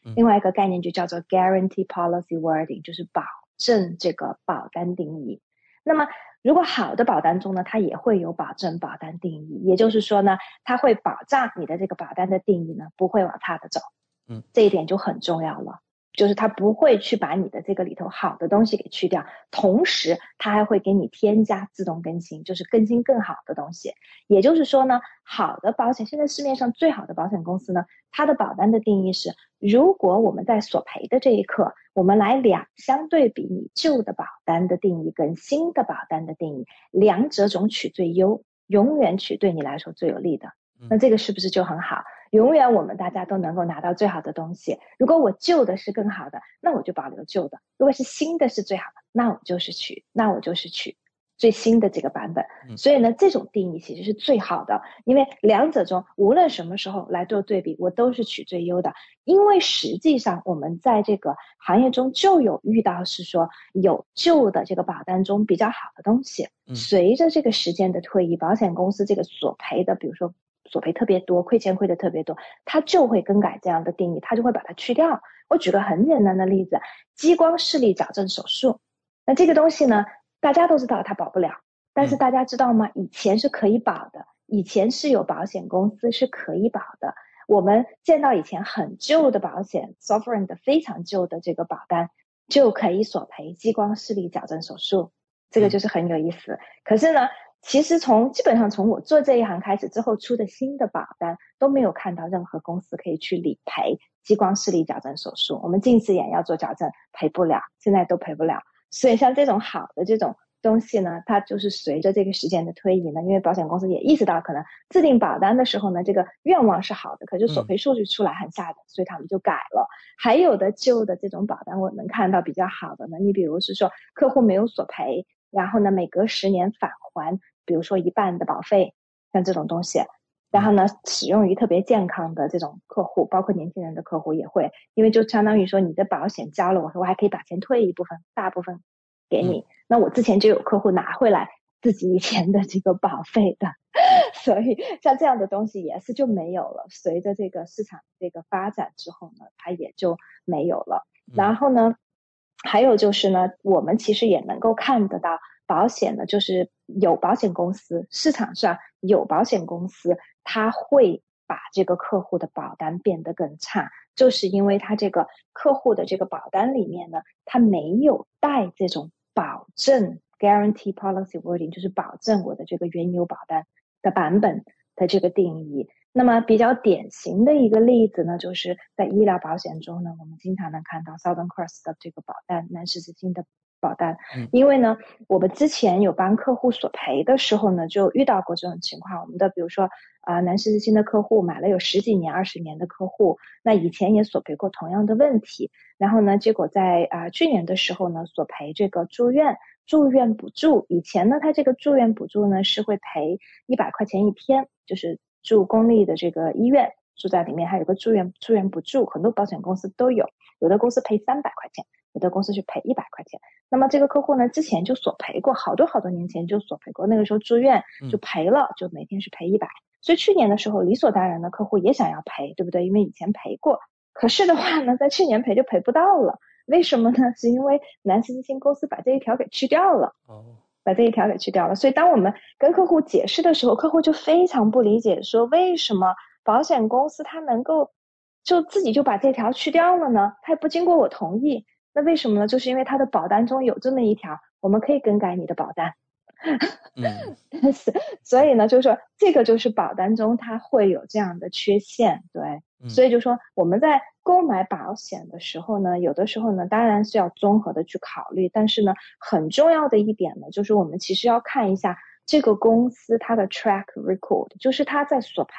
就叫做 guarantee policy wording， 就是保证这个保单定义。那么如果好的保单中呢，它也会有保证保单定义，也就是说呢，它会保障你的这个保单的定义呢不会往差的走。这一点就很重要了，就是它不会去把你的这个里头好的东西给去掉，同时它还会给你添加自动更新，就是更新更好的东西。也就是说呢，好的保险，现在市面上最好的保险公司呢，它的保单的定义是，如果我们在索赔的这一刻，我们来相对比你旧的保单的定义跟新的保单的定义，两者总取最优，永远取对你来说最有利的。那这个是不是就很好？永远我们大家都能够拿到最好的东西。如果我旧的是更好的，那我就保留旧的；如果是新的是最好的，那我就是取最新的这个版本。所以呢，这种定义其实是最好的，因为两者中无论什么时候来做对比，我都是取最优的。因为实际上我们在这个行业中就有遇到是说，有旧的这个保单中比较好的东西，随着这个时间的推移，保险公司这个索赔的，比如说索赔特别多，亏钱亏的特别多，它就会更改这样的定义，它就会把它去掉。我举个很简单的例子，激光视力矫正手术，那这个东西呢大家都知道它保不了，但是大家知道吗？以前是可以保的，以前是有保险公司是可以保的。我们见到以前很旧的保险 Sovereign 的非常旧的这个保单就可以索赔激光视力矫正手术，这个就是很有意思。可是呢，其实基本上从我做这一行开始之后出的新的保单都没有看到任何公司可以去理赔激光视力矫正手术。我们近视眼要做矫正赔不了，现在都赔不了。所以像这种好的这种东西呢，它就是随着这个时间的推移呢，因为保险公司也意识到可能制定保单的时候呢，这个愿望是好的，可是索赔数据出来很吓人，所以他们就改了。还有的旧的这种保单我能看到比较好的呢，你比如是说客户没有索赔，然后呢每隔10年返还比如说一半的保费，像这种东西，然后呢使用于特别健康的这种客户，包括年轻人的客户也会，因为就相当于说你的保险交了我还可以把钱退一部分，大部分给你。那我之前就有客户拿回来自己以前的这个保费的，所以像这样的东西也是就没有了。随着这个市场这个发展之后呢，它也就没有了。然后呢还有就是呢，我们其实也能够看得到保险呢，就是有保险公司，市场上有保险公司，它会把这个客户的保单变得更差，就是因为它这个客户的这个保单里面呢，它没有带这种保证 guarantee policy wording， 就是保证我的这个原有保单的版本的这个定义。那么比较典型的一个例子呢，就是在医疗保险中呢，我们经常能看到 Southern Cross 的这个保单，南十字星的保单。因为呢我们之前有帮客户索赔的时候呢，就遇到过这种情况。我们的比如说南十字星的客户买了有十几年20年的客户，那以前也索赔过同样的问题，然后呢结果在去年的时候呢索赔这个住院补助。以前呢他这个住院补助呢是会赔100块钱一天，就是住公立的这个医院，住在里面还有个住院补助，很多保险公司都有，有的公司赔300块钱，有的公司是赔100块钱。那么这个客户呢之前就索赔过，好多年前就索赔过，那个时候住院就赔了，就每天是赔100。所以去年的时候理所当然的客户也想要赔，对不对？因为以前赔过，可是的话呢在去年赔就赔不到了。为什么呢？是因为南十字星公司把这一条给去掉了。把这一条给去掉了。所以当我们跟客户解释的时候，客户就非常不理解，说为什么保险公司他能够就自己就把这条去掉了呢？他也不经过我同意。那为什么呢？就是因为他的保单中有这么一条，我们可以更改你的保单。所以呢就是说这个就是保单中它会有这样的缺陷，对。所以就说我们在购买保险的时候呢，有的时候呢当然是要综合的去考虑，但是呢很重要的一点呢，就是我们其实要看一下这个公司它的 track record， 就是它在索赔，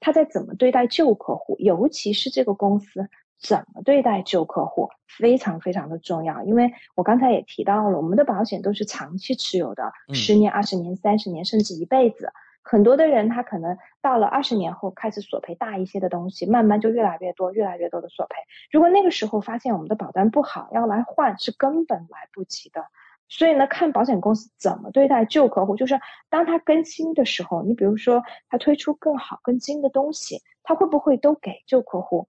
它在怎么对待旧客户，尤其是这个公司怎么对待旧客户非常非常的重要。因为我刚才也提到了，我们的保险都是长期持有的，10年20年30年甚至一辈子。很多的人他可能到了20年后开始索赔大一些的东西，慢慢就越来越多的索赔。如果那个时候发现我们的保单不好要来换，是根本来不及的。所以呢看保险公司怎么对待旧客户，就是当他更新的时候，你比如说他推出更好更新的东西，他会不会都给旧客户？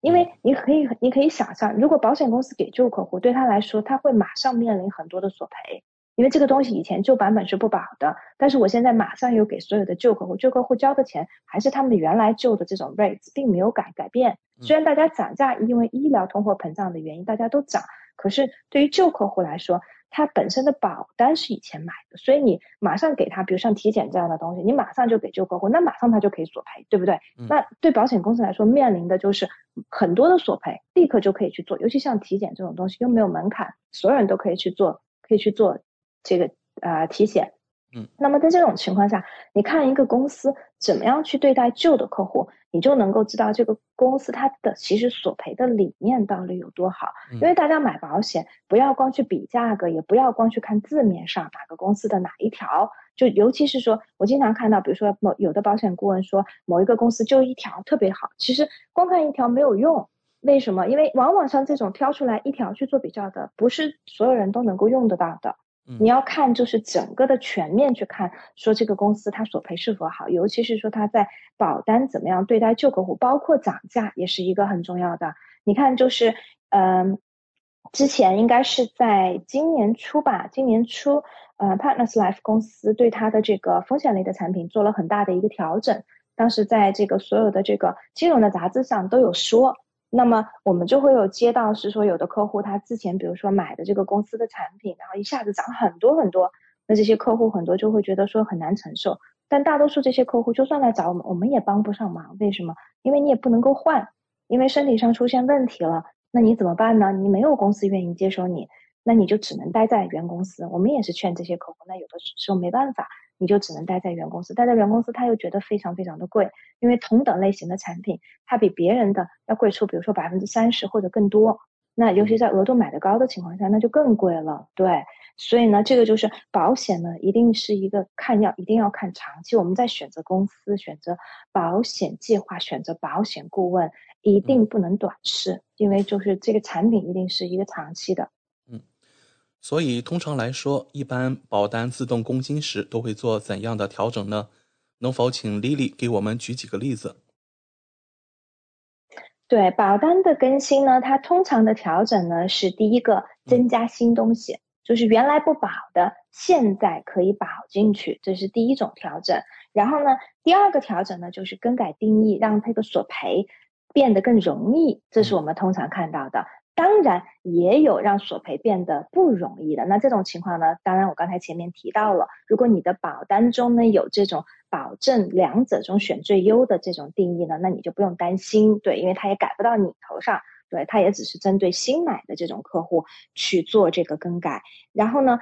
因为你可以想象，如果保险公司给旧客户，对他来说他会马上面临很多的索赔。因为这个东西以前旧版本是不保的，但是我现在马上又给所有的旧客户交的钱还是他们原来旧的这种 rates， 并没有改变。虽然大家涨价，因为医疗通货膨胀的原因大家都涨，可是对于旧客户来说他本身的保单是以前买的，所以你马上给他比如像体检这样的东西，你马上就给旧客户，那马上他就可以索赔，对不对？那对保险公司来说面临的就是很多的索赔，立刻就可以去做，尤其像体检这种东西又没有门槛，所有人都可以去做这个体检。那么在这种情况下，你看一个公司怎么样去对待旧的客户，你就能够知道这个公司它的其实索赔的理念到底有多好。因为大家买保险不要光去比价格，也不要光去看字面上哪个公司的哪一条，就尤其是说我经常看到比如说有的保险顾问说某一个公司就一条特别好，其实光看一条没有用。为什么？因为往往像这种挑出来一条去做比较的，不是所有人都能够用得到的。你要看就是整个的全面去看，说这个公司它索赔是否好，尤其是说它在保单怎么样对待旧客户，包括涨价也是一个很重要的。你看就是之前应该是在今年初Partners Life 公司对它的这个风险类的产品做了很大的一个调整，当时在这个所有的这个金融的杂志上都有说。那么我们就会有接到是说有的客户他之前比如说买的这个公司的产品，然后一下子涨很多，那这些客户很多就会觉得说很难承受。但大多数这些客户就算来找我们也帮不上忙。为什么？因为你也不能够换，因为身体上出现问题了，那你怎么办呢？你没有公司愿意接收你，那你就只能待在原公司。我们也是劝这些客户，那有的时候没办法，你就只能待在原公司他又觉得非常非常的贵，因为同等类型的产品它比别人的要贵出比如说 30% 或者更多，那尤其在额度买的高的情况下那就更贵了，对。所以呢这个就是保险呢一定是一个一定要看长期。我们在选择公司，选择保险计划，选择保险顾问一定不能短视，因为就是这个产品一定是一个长期的。所以通常来说，一般保单自动更新时都会做怎样的调整呢？能否请 Lily 给我们举几个例子？对，保单的更新呢，它通常的调整呢是第一个增加新东西，就是原来不保的现在可以保进去，这是第一种调整。然后呢，第二个调整呢就是更改定义，让这个索赔变得更容易，这是我们通常看到的。当然也有让索赔变得不容易的，那这种情况呢，当然我刚才前面提到了，如果你的保单中呢有这种保证两者中选最优的这种定义呢，那你就不用担心，对，因为它也改不到你头上，对，它也只是针对新买的这种客户去做这个更改。然后呢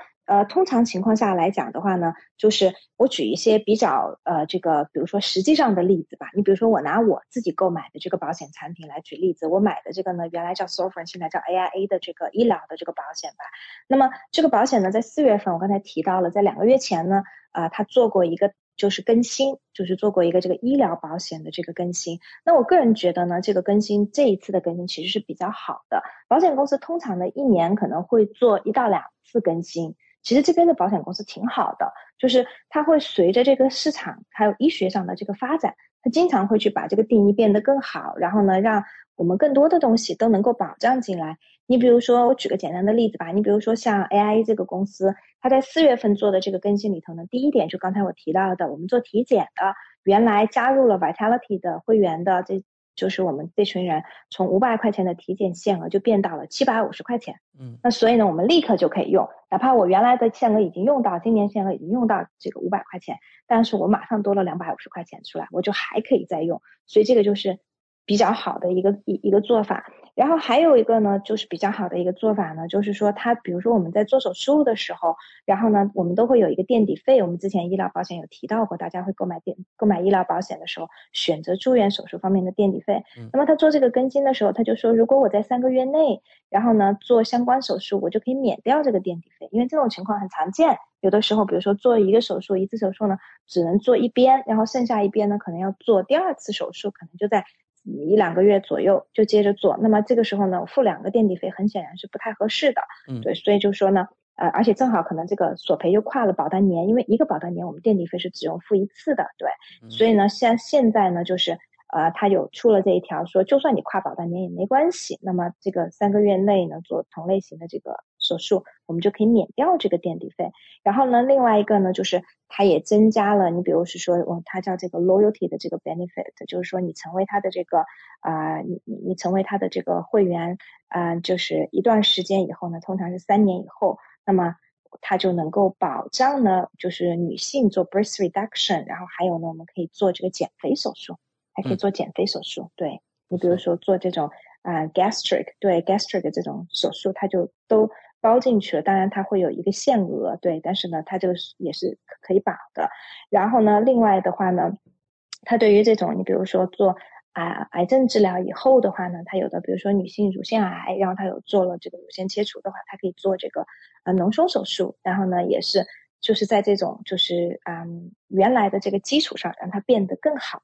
通常情况下来讲的话呢，就是我举一些比较这个比如说实际上的例子吧，你比如说我拿我自己购买的这个保险产品来举例子，我买的这个呢原来叫 Sovereign 现在叫 AIA 的这个医疗的这个保险吧。那么这个保险呢在4月份，我刚才提到了，在2个月前呢它做过一个就是更新，就是做过一个这个医疗保险的这个更新。那我个人觉得呢，这个更新，这一次的更新其实是比较好的。保险公司通常呢，1年可能会做1到2次更新。其实这边的保险公司挺好的，就是它会随着这个市场还有医学上的这个发展，它经常会去把这个定义变得更好，然后呢，让我们更多的东西都能够保障进来。你比如说，我举个简单的例子吧，你比如说像 AIA 这个公司，它在4月份做的这个更新里头呢，第一点就刚才我提到的，我们做体检的，原来加入了 Vitality 的会员的，这就是我们这群人，从500块钱的体检限额就变到了750块钱。嗯，那所以呢，我们立刻就可以用，哪怕我原来的限额已经用到，今年限额已经用到这个500块钱，但是我马上多了250块钱出来，我就还可以再用，所以这个就是比较好的一个做法。然后还有一个呢，就是比较好的一个做法呢，就是说它比如说我们在做手术的时候，然后呢我们都会有一个垫底费，我们之前医疗保险有提到过，大家会购买医疗保险的时候选择住院手术方面的垫底费。那么他做这个更新的时候，他就说如果我在3个月内然后呢做相关手术，我就可以免掉这个垫底费，因为这种情况很常见，有的时候比如说做一个手术，一次手术呢只能做一边，然后剩下一边呢可能要做第二次手术，可能就在1-2个月左右就接着做，那么这个时候呢，我付2个垫底费很显然是不太合适的。对，所以就说呢，而且正好可能这个索赔又跨了保单年，因为一个保单年我们垫底费是只用付1次的，对，所以呢，像现在呢就是他有出了这一条说，就算你跨保单年也没关系，那么这个3个月内呢做同类型的这个手术，我们就可以免掉这个垫底费。然后呢，另外一个呢就是它也增加了，你比如是说它叫这个 loyalty 的这个 benefit， 就是说你成为它的这个你成为它的这个会员就是一段时间以后呢，通常是3年以后，那么它就能够保障呢就是女性做 breast reduction， 然后还有呢我们可以做这个减肥手术，还可以做减肥手术。对，你比如说做这种gastric， 对 gastric 的这种手术，它就都包进去了，当然它会有一个限额，对，但是呢它这个也是可以保的。然后呢另外的话呢，它对于这种你比如说做癌症治疗以后的话呢，它有的比如说女性乳腺癌，然后它有做了这个乳腺切除的话，它可以做这个脓胸手术，然后呢也是就是在这种就是原来的这个基础上让它变得更好。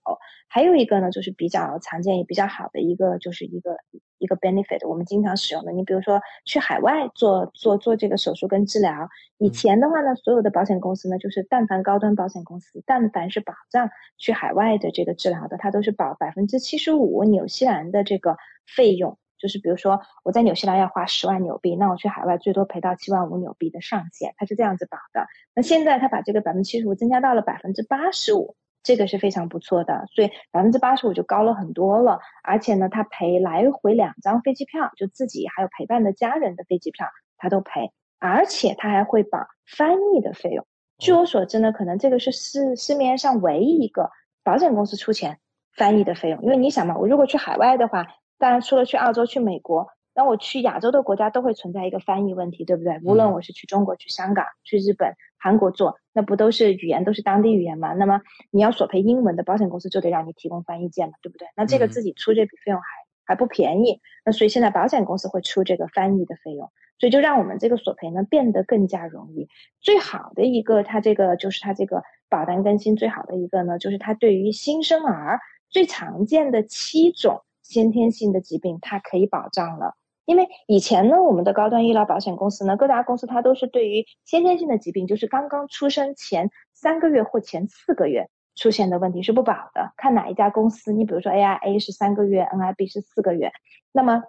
还有一个呢就是比较常见也比较好的一个就是一个 benefit， 我们经常使用的，你比如说去海外做这个手术跟治疗，以前的话呢所有的保险公司呢就是但凡高端保险公司，但凡是保障去海外的这个治疗的，它都是保 75% 纽西兰的这个费用，就是比如说我在纽西兰要花10万纽币，那我去海外最多赔到7万5纽币的上限，它是这样子保的。那现在它把这个 75% 增加到了 85%， 这个是非常不错的，所以 85% 就高了很多了。而且呢它赔来回2张飞机票，就自己还有陪伴的家人的飞机票它都赔，而且它还会保翻译的费用。据我所知呢，可能这个是市面上唯一一个保险公司出钱翻译的费用，因为你想嘛，我如果去海外的话，当然除了去澳洲去美国，那我去亚洲的国家都会存在一个翻译问题，对不对？无论我是去中国去香港去日本韩国做，那不都是语言都是当地语言嘛，那么你要索赔英文的，保险公司就得让你提供翻译件嘛，对不对？那这个自己出这笔费用还不便宜，那所以现在保险公司会出这个翻译的费用，所以就让我们这个索赔呢变得更加容易。最好的一个它这个就是它这个保单更新最好的一个呢，就是它对于新生儿最常见的7种先天性的疾病它可以保障了。因为以前呢我们的高端医疗保险公司呢，各大公司它都是对于先天性的疾病，就是刚刚出生前3个月或前4个月出现的问题是不保的，看哪一家公司，你比如说 AIA 是3个月 NIB 是4个月，那么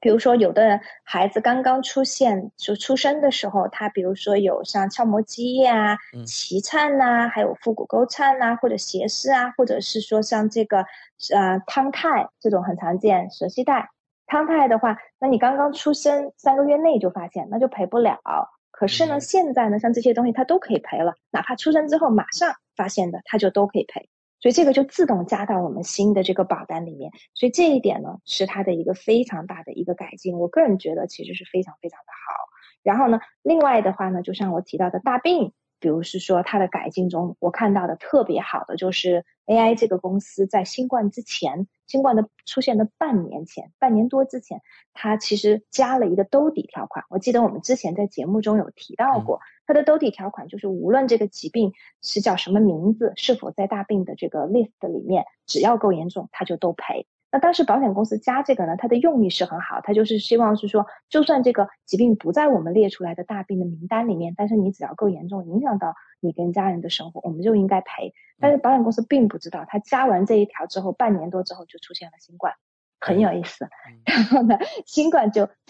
比如说有的孩子刚刚出生的时候，他比如说有像鞘膜积液啊、脐颤啊，还有腹股沟颤啊，或者斜视啊，或者是说像这个汤太这种很常见舌系带汤太的话，那你刚刚出生3个月内就发现，那就赔不了。可是呢，现在呢，像这些东西它都可以赔了，哪怕出生之后马上发现的，它就都可以赔。所以这个就自动加到我们新的这个保单里面，所以这一点呢是它的一个非常大的一个改进，我个人觉得其实是非常非常的好。然后呢，另外的话呢，就像我提到的大病，比如是说它的改进中，我看到的特别好的就是 AI 这个公司在新冠之前，新冠的出现的半年多之前，它其实加了一个兜底条款，我记得我们之前在节目中有提到过，它的兜底条款就是无论这个疾病是叫什么名字，是否在大病的这个 list 里面，只要够严重它就都赔。那当时保险公司加这个呢，它的用意是很好，它就是希望是说，就算这个疾病不在我们列出来的大病的名单里面，但是你只要够严重影响到你跟家人的生活，我们就应该赔。但是保险公司并不知道，它加完这一条之后，半年多之后就出现了新冠，很有意思。然后呢，其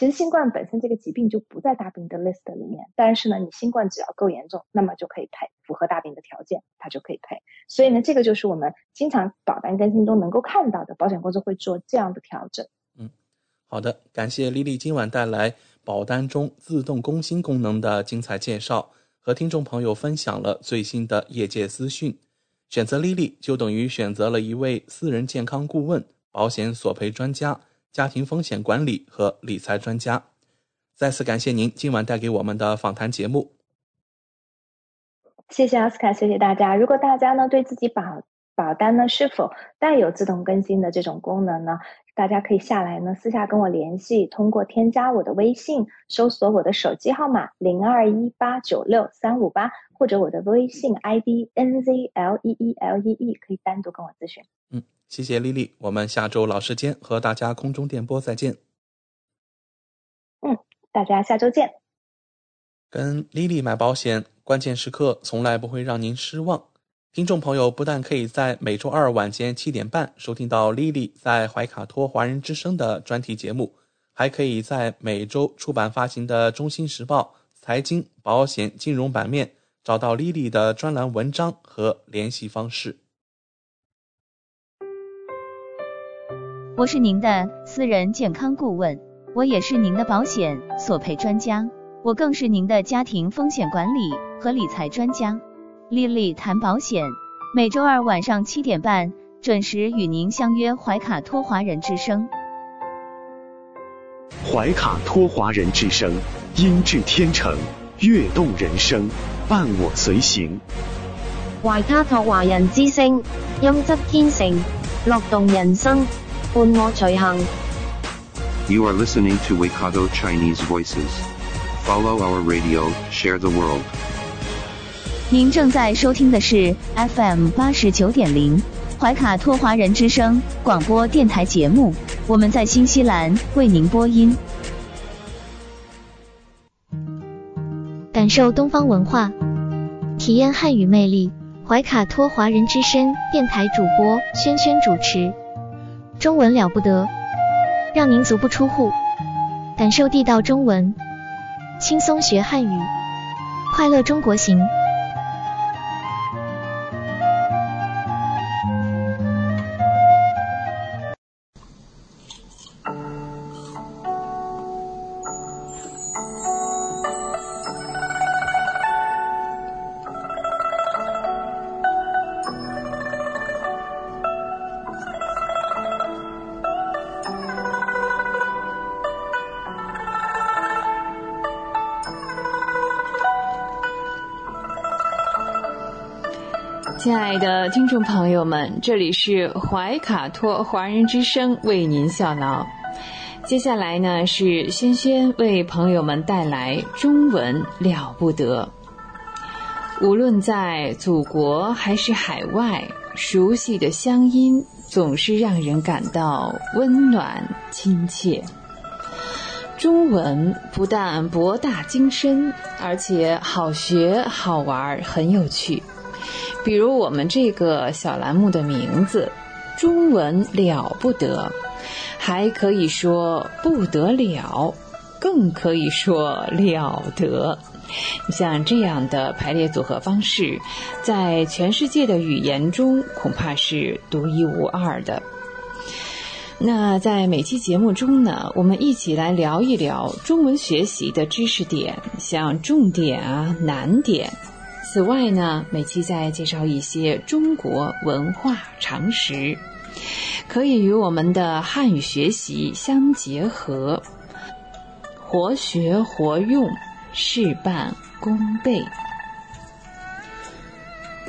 实新冠本身这个疾病就不在大病的 list 里面，但是呢，你新冠只要够严重，那么就可以赔，符合大病的条件，它就可以赔。所以呢，这个就是我们经常保单更新中能够看到的，保险公司会做这样的调整。好的，感谢莉莉今晚带来保单中自动更新功能的精彩介绍，和听众朋友分享了最新的业界资讯。选择莉莉就等于选择了一位私人健康顾问、保险索赔专家、家庭风险管理和理财专家。再次感谢您今晚带给我们的访谈节目。谢谢奥斯卡，谢谢大家。如果大家呢对自己保单呢是否带有自动更新的这种功能呢，大家可以下来呢私下跟我联系，通过添加我的微信，搜索我的手机号码0218963558，或者我的微信 ID NZLEELEE， 可以单独跟我咨询。谢谢莉莉，我们下周老时间和大家空中电波再见。大家下周见。跟莉莉买保险，关键时刻从来不会让您失望。听众朋友不但可以在每周二晚间7:30收听到莉莉在怀卡托华人之声的专题节目，还可以在每周出版发行的《中新时报》财经、保险、金融版面找到莉莉的专栏文章和联系方式。我是您的私人健康顾问，我也是您的保险索赔专家，我更是您的家庭风险管理和理财专家。莉莉谈保险，每周二晚上7:30准时与您相约怀卡托华人之声。怀卡托华人之声，音质天成，悦动人生，伴我随行。怀卡托华人之声，音质天成，乐动人生。You are listening to Waikato Chinese Voices. Follow our radio, share the world. 您正在收听的是 FM89.0 怀卡托华人之声广播电台节目，我们在新西兰为您播音。感受东方文化，体验汉语魅力。怀卡托华人之声电台主播萱萱主持。中文了不得，让您足不出户感受地道中文，轻松学汉语，快乐中国行。亲爱的听众朋友们，这里是怀卡托华人之声为您效劳。接下来呢，是萱萱为朋友们带来中文了不得。无论在祖国还是海外，熟悉的乡音总是让人感到温暖亲切。中文不但博大精深，而且好学好玩，很有趣，比如我们这个小栏目的名字，中文了不得，还可以说不得了，更可以说了得。像这样的排列组合方式，在全世界的语言中恐怕是独一无二的。那在每期节目中呢，我们一起来聊一聊中文学习的知识点，像重点啊、难点。此外呢，每期再介绍一些中国文化常识，可以与我们的汉语学习相结合，活学活用，事半功倍。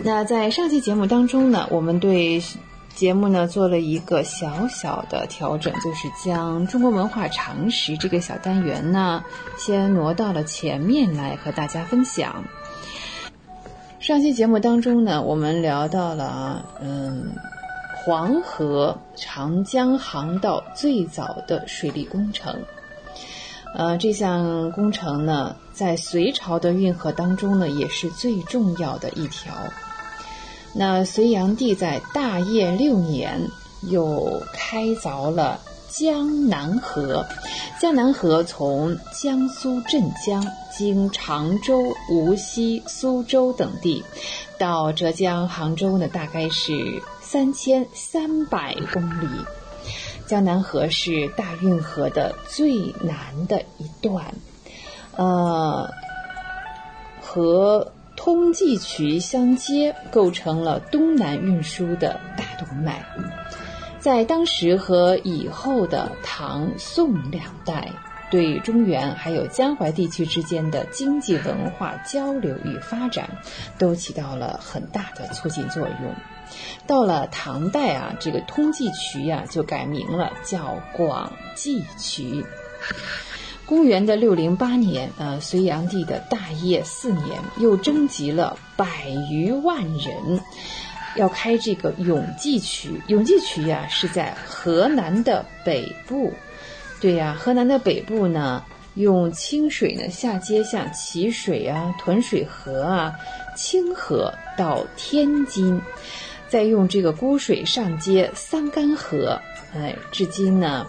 那在上期节目当中呢，我们对节目呢做了一个小小的调整，就是将中国文化常识这个小单元呢先挪到了前面来和大家分享。上期节目当中呢，我们聊到了黄河长江航道最早的水利工程。这项工程呢在隋朝的运河当中呢也是最重要的一条。那隋炀帝在大业6年又开凿了江南河，江南河从江苏镇江经常州、无锡、苏州等地到浙江杭州呢大概是3300公里。江南河是大运河的最南的一段，和通济渠相接，构成了东南运输的大动脉。在当时和以后的唐宋两代，对中原还有江淮地区之间的经济文化交流与发展都起到了很大的促进作用。到了唐代啊，这个通济渠啊就改名了，叫广济渠。公元的608年，隋炀帝的大业4年，又征集了100余万人，要开这个永济渠。永济渠呀是在河南的北部，对呀，河南的北部呢，用清水呢下接像淇水啊、屯水河啊、清河到天津，再用这个沽水上接桑干河，至今呢，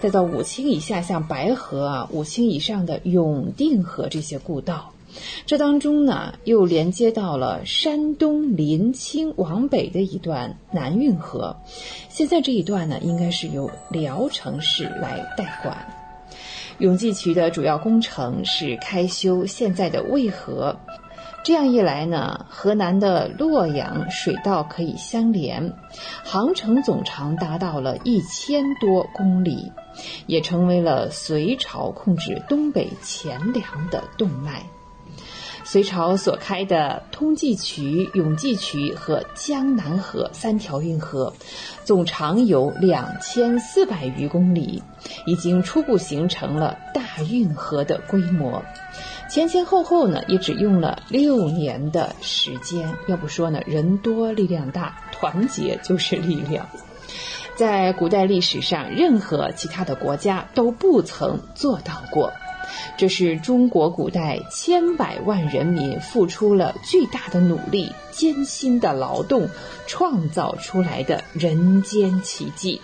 再到5清以下像白河啊、5清以上的永定河这些故道。这当中呢，又连接到了山东临清往北的一段南运河。现在这一段呢，应该是由聊城市来代管。永济渠的主要工程是开修现在的渭河，这样一来呢，河南的洛阳水道可以相连，航程总长达到了1000多公里，也成为了隋朝控制东北钱粮的动脉。隋朝所开的通济渠、永济渠和江南河3条运河，总长有2400余公里，已经初步形成了大运河的规模。前后呢，也只用了6年的时间。要不说呢，人多力量大，团结就是力量。在古代历史上，任何其他的国家都不曾做到过。这是中国古代100万人民付出了巨大的努力、艰辛的劳动创造出来的人间奇迹。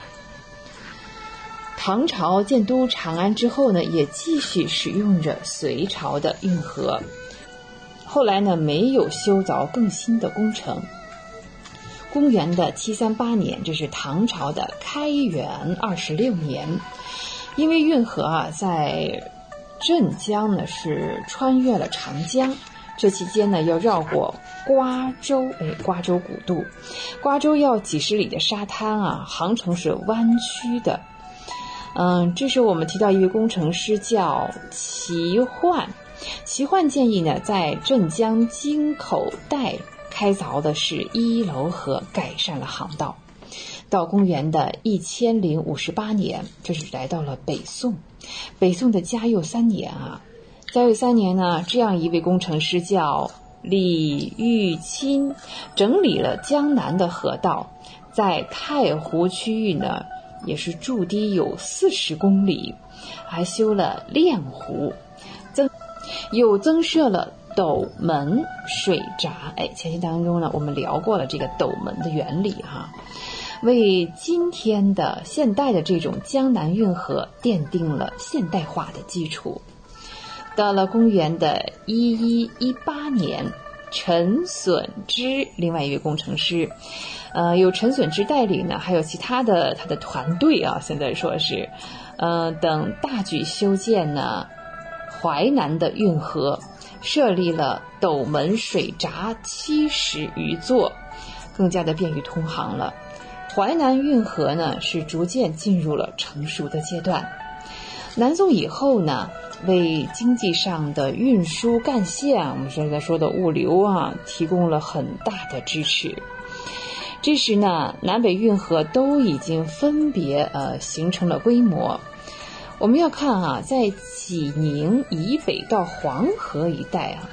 唐朝建都长安之后呢，也继续使用着隋朝的运河，后来呢没有修凿更新的工程。公元的738年，这是唐朝的开元26年。因为运河啊在镇江呢是穿越了长江，这期间呢要绕过瓜州古渡，瓜州要几十里的沙滩啊，航程是弯曲的。这时我们提到一位工程师叫齐焕，齐焕建议呢在镇江京口带开凿的是1楼河，改善了航道。到公元的1058年，这是来到了北宋。北宋的嘉佑3年啊，嘉佑3年呢，这样一位工程师叫李玉钦，整理了江南的河道，在太湖区域呢也是筑堤有40公里，还修了练湖，又增设了斗门水闸。哎，前期当中呢，我们聊过了这个斗门的原理哈，为今天的现代的这种江南运河奠定了现代化的基础。到了公元的1118年，陈损之另外一位工程师，有陈损之带领呢，还有其他的他的团队啊，现在说是，等大举修建呢淮南的运河，设立了斗门水闸70余座，更加的便于通航了。淮南运河呢是逐渐进入了成熟的阶段。南宋以后呢，为经济上的运输干线，我们现在说的物流啊，提供了很大的支持。这时呢，南北运河都已经分别形成了规模。我们要看啊，在济宁以北到黄河一带啊，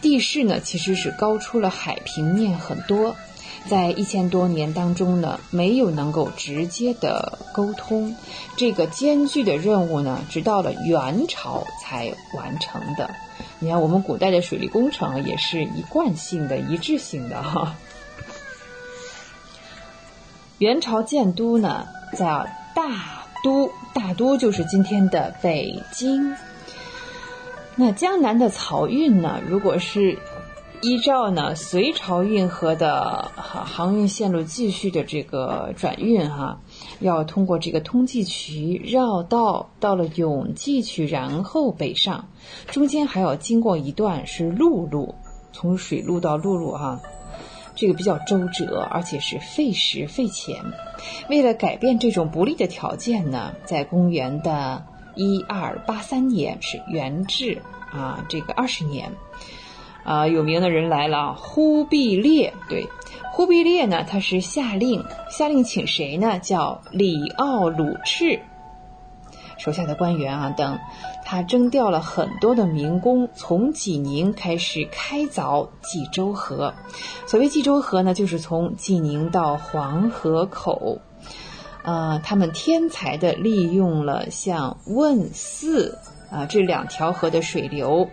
地势呢其实是高出了海平面很多，在1000多年当中呢，没有能够直接的沟通，这个艰巨的任务呢，直到了元朝才完成的。你看，我们古代的水利工程也是一贯性的、一致性的哈。元朝建都呢，叫大都，大都就是今天的北京。那江南的漕运呢，如果是依照呢隋朝运河的航运线路继续的这个转运哈，要通过这个通济渠绕道到了永济渠，然后北上，中间还要经过一段是陆路，从水路到陆路哈，这个比较周折，而且是费时费钱。为了改变这种不利的条件呢，在公元的1283年是元至啊这个20年。有名的人来了，忽必烈。对，忽必烈呢，他是下令请谁呢？叫里奥鲁赤手下的官员啊等，他征调了很多的民工，从济宁开始开凿济州河。所谓济州河呢，就是从济宁到黄河口。他们天才的利用了像汶泗啊这2条河的水流。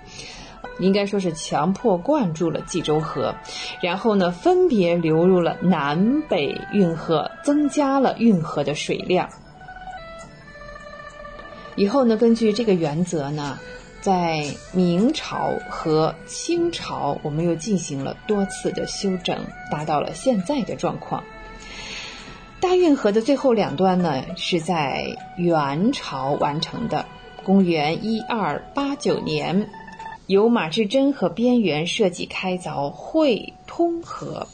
应该说是强迫灌注了济州河，然后呢分别流入了南北运河，增加了运河的水量。以后呢，根据这个原则呢，在明朝和清朝我们又进行了多次的修整，达到了现在的状况。大运河的最后2端呢，是在元朝完成的，公元1289年，由马志珍和边缘设计开凿汇通河，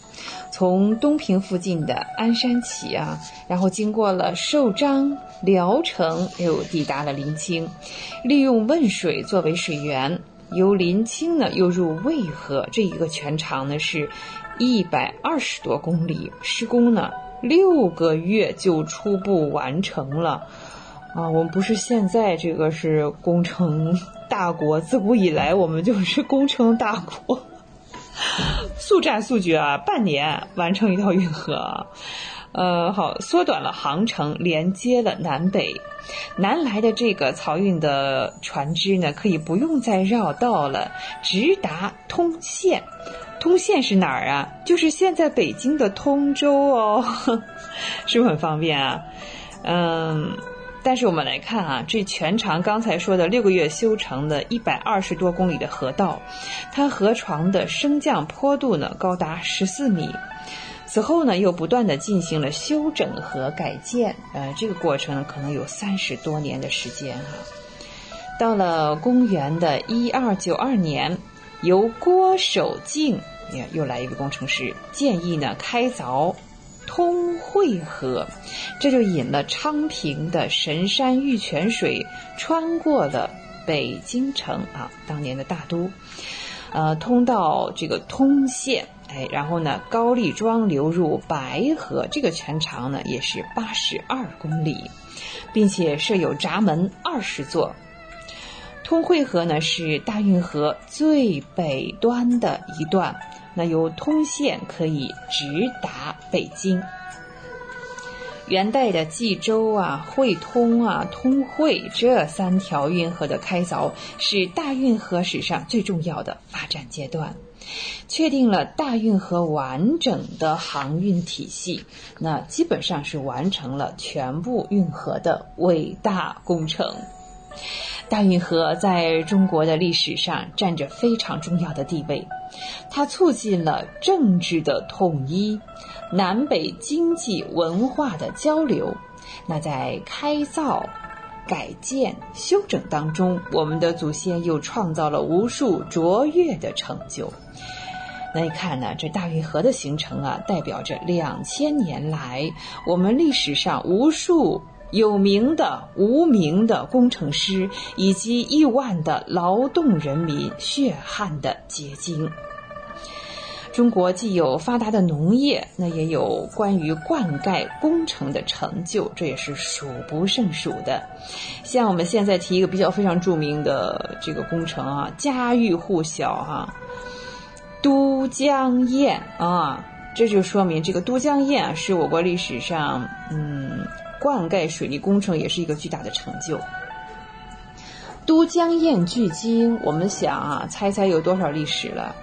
从东平附近的鞍山起啊，然后经过了寿张、聊城，又抵达了临清，利用汶水作为水源，由临清呢又入渭河，这一个全长呢是120多公里，施工呢6个月就初步完成了。啊，我们不是现在这个是工程大国，自古以来我们就是工程大国，速战速决啊，半年完成一条运河。好，缩短了航程，连接了南北，南来的这个漕运的船只呢，可以不用再绕道了，直达通县。通县是哪儿啊？就是现在北京的通州哦，是不是很方便啊？但是我们来看啊，这全长刚才说的6个月修成的120多公里的河道，它河床的升降坡度呢高达14米。此后呢，又不断的进行了修整和改建，这个过程可能有30多年的时间啊。到了公元的1292年，由郭守敬又来一个工程师，建议呢开凿通惠河，这就引了昌平的神山玉泉水穿过了北京城啊，当年的大都，通到这个通县。哎，然后呢，高丽庄流入白河，这个全长呢也是82公里，并且设有闸门20座。通惠河呢是大运河最北端的一段。那由通县可以直达北京，元代的济州啊、汇通啊、通惠这三条运河的开凿，是大运河史上最重要的发展阶段，确定了大运河完整的航运体系，那基本上是完成了全部运河的伟大工程。大运河在中国的历史上占着非常重要的地位，它促进了政治的统一，南北经济文化的交流。那在开凿、改建、修整当中，我们的祖先又创造了无数卓越的成就。那你看呢，这大运河的形成啊，代表着2000年来我们历史上无数有名的、无名的工程师以及亿万的劳动人民血汗的结晶。中国既有发达的农业，那也有关于灌溉工程的成就，这也是数不胜数的。像我们现在提一个比较非常著名的这个工程啊，家喻户晓啊，都江堰啊，这就说明这个都江堰啊是我国历史上灌溉水利工程也是一个巨大的成就。都江堰距今，我们想啊，猜猜有多少历史了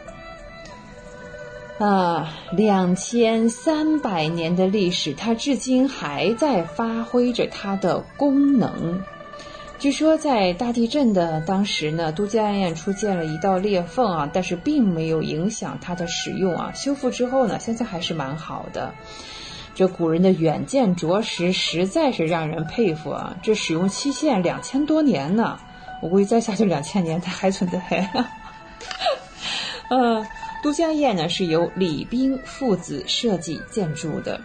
？2300年的历史，它至今还在发挥着它的功能。据说在大地震的当时呢，都江堰出现了一道裂缝啊，但是并没有影响它的使用啊。修复之后呢，现在还是蛮好的。这古人的远见着实，实在是让人佩服啊！这使用期限2000多年呢，我估计再下去2000年它还存在。都江堰呢是由李冰父子设计建筑的，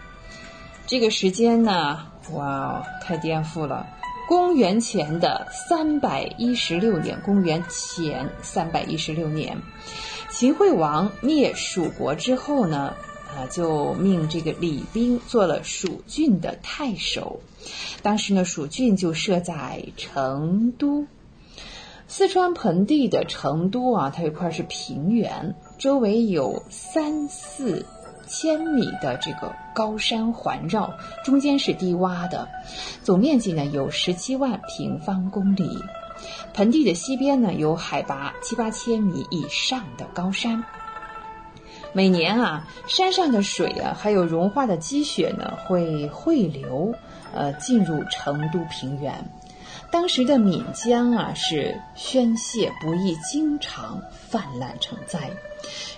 这个时间呢，哇，太颠覆了！公元前316年，秦惠王灭蜀国之后呢，就命这个李冰做了蜀郡的太守。当时呢，蜀郡就设在成都，四川盆地的成都啊，它有一块是平原，周围有3-4千米的这个高山环绕，中间是低洼的，总面积呢有17万平方公里。盆地的西边呢有海拔7-8千米以上的高山。每年啊，山上的水啊，还有融化的积雪呢，会汇流，进入成都平原。当时的岷江啊，是宣泄不易，经常泛滥成灾。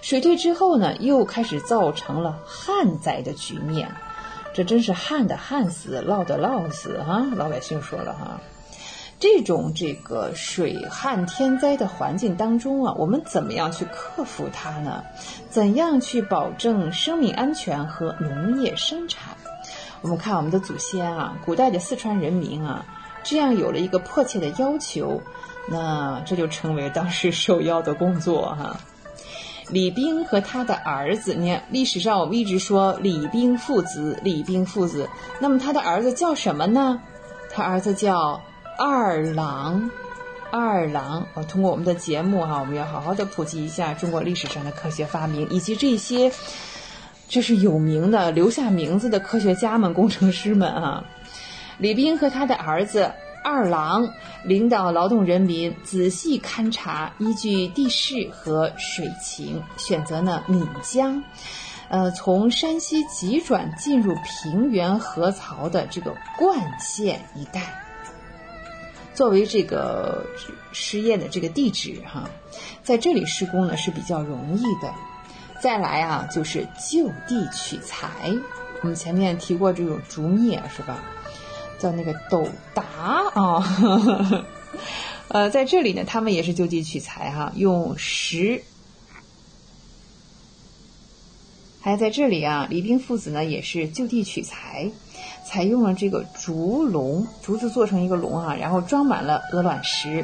水退之后呢，又开始造成了旱灾的局面。这真是旱的旱死，涝的涝死啊！老百姓说了哈。这种这个水旱天灾的环境当中啊，我们怎么样去克服它呢？怎样去保证生命安全和农业生产？我们看我们的祖先啊，古代的四川人民啊，这样有了一个迫切的要求，那这就成为当时首要的工作哈。李冰和他的儿子，你看历史上我们一直说李冰父子，李冰父子，那么他的儿子叫什么呢？他儿子叫二郎。通过我们的节目哈，我们要好好的普及一下中国历史上的科学发明，以及这些就是有名的留下名字的科学家们、工程师们啊。李冰和他的儿子二郎领导劳动人民仔细勘察，依据地势和水情，选择呢岷江，从山西急转进入平原河槽的这个灌县一带，作为这个实验的这个地址哈，在这里施工呢是比较容易的。再来啊，就是就地取材，我们前面提过这种竹篾是吧？叫那个斗达啊，在这里呢，他们也是就地取材哈，用石。还在这里啊，李冰父子呢也是就地取材，采用了这个竹笼，竹子做成一个笼啊，然后装满了鹅卵石，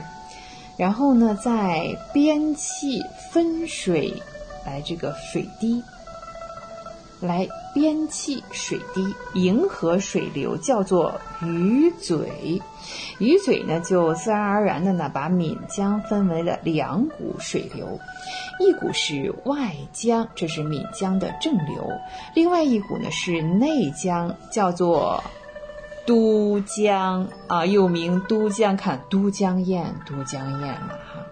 然后呢再编砌分水来这个水滴。来编砌水滴，迎合水流，叫做鱼嘴。鱼嘴呢，就自然而然的呢，把岷江分为了2股水流，一股是外江，这是岷江的正流；另外一股呢是内江，叫做都江啊，又名都江看都江堰，都江堰了哈。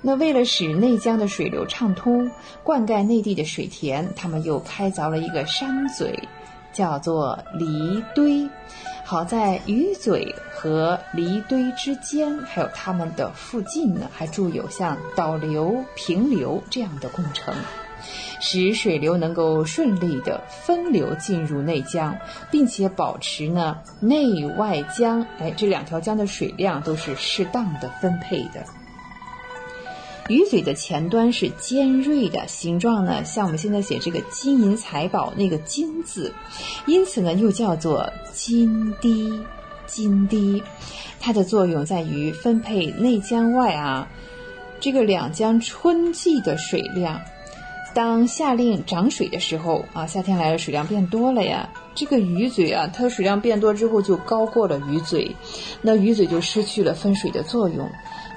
那为了使内江的水流畅通，灌溉内地的水田，他们又开凿了一个山嘴，叫做梨堆。好在鱼嘴和梨堆之间，还有他们的附近呢，还筑有像导流、平流这样的工程，使水流能够顺利的分流进入内江，并且保持呢内外江，这两条江的水量都是适当的分配的。鱼嘴的前端是尖锐的，形状呢像我们现在写这个金银财宝那个金字，因此呢又叫做金堤。金堤它的作用在于分配内江外啊这个两江春季的水量。当夏令涨水的时候啊，夏天来了，水量变多了呀，这个鱼嘴啊，它的水量变多之后就高过了鱼嘴，那鱼嘴就失去了分水的作用。